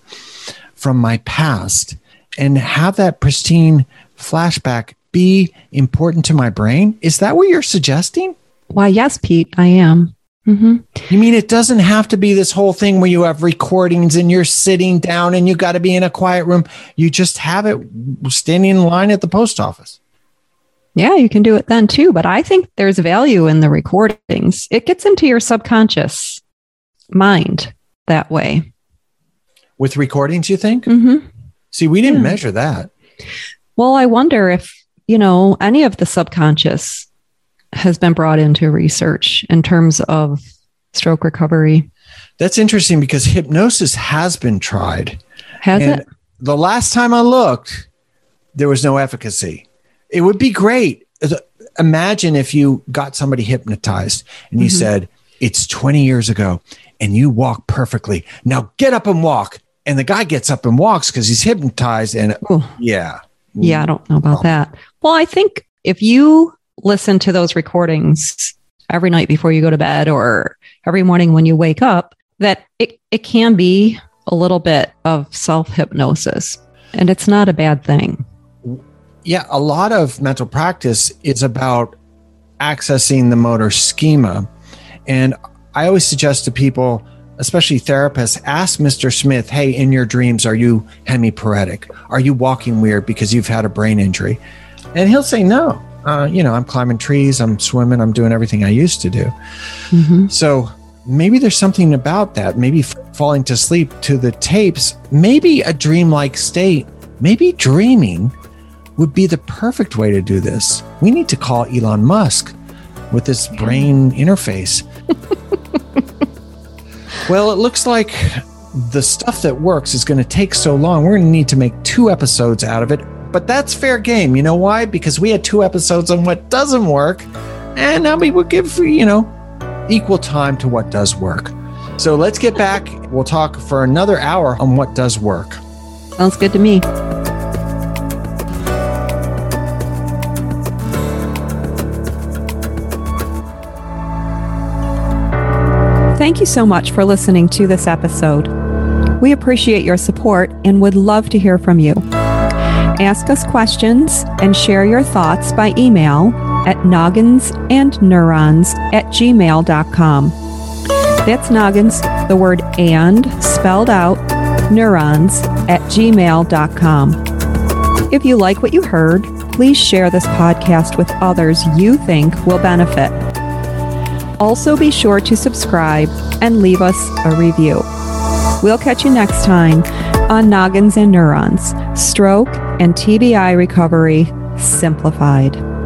from my past and have that pristine flashback be important to my brain? Is that what you're suggesting? Why, yes, Pete, I am. Mm-hmm. You mean it doesn't have to be this whole thing where you have recordings and you're sitting down and you got to be in a quiet room. You just have it standing in line at the post office. Yeah, you can do it then too. But I think there's value in the recordings. It gets into your subconscious mind that way. With recordings, you think? Mm-hmm. See, we didn't yeah. measure that. Well, I wonder if, you know, any of the subconscious has been brought into research in terms of stroke recovery. That's interesting because hypnosis has been tried. Has and it? The last time I looked, there was no efficacy. It would be great. Imagine if you got somebody hypnotized and you mm-hmm. said, it's twenty years ago and you walk perfectly. Now get up and walk. And the guy gets up and walks because he's hypnotized. And Ooh. yeah. Yeah, I don't know about oh. that. Well, I think if you listen to those recordings every night before you go to bed or every morning when you wake up, that it, it can be a little bit of self-hypnosis. And it's not a bad thing. Yeah, a lot of mental practice is about accessing the motor schema. And I always suggest to people, especially therapists, ask Mister Smith, hey, in your dreams, are you hemiparetic? Are you walking weird because you've had a brain injury? And he'll say no. Uh, you know, I'm climbing trees, I'm swimming, I'm doing everything I used to do. Mm-hmm. So maybe there's something about that. Maybe f- falling to sleep to the tapes, maybe a dreamlike state, maybe dreaming would be the perfect way to do this. We need to call Elon Musk with this brain interface. Well, it looks like the stuff that works is going to take so long. We're going to need to make two episodes out of it. But that's fair game. You know why? Because we had two episodes on what doesn't work. And now we will give, you know, equal time to what does work. So let's get back. We'll talk for another hour on what does work. Sounds good to me. Thank you so much for listening to this episode. We appreciate your support and would love to hear from you. Ask us questions and share your thoughts by email at nogginsandneurons at gmail dot com. That's noggins, the word and, spelled out, neurons at gmail dot com. If you like what you heard, please share this podcast with others you think will benefit. Also be sure to subscribe and leave us a review. We'll catch you next time on Noggins and Neurons, Stroke and T B I Recovery Simplified.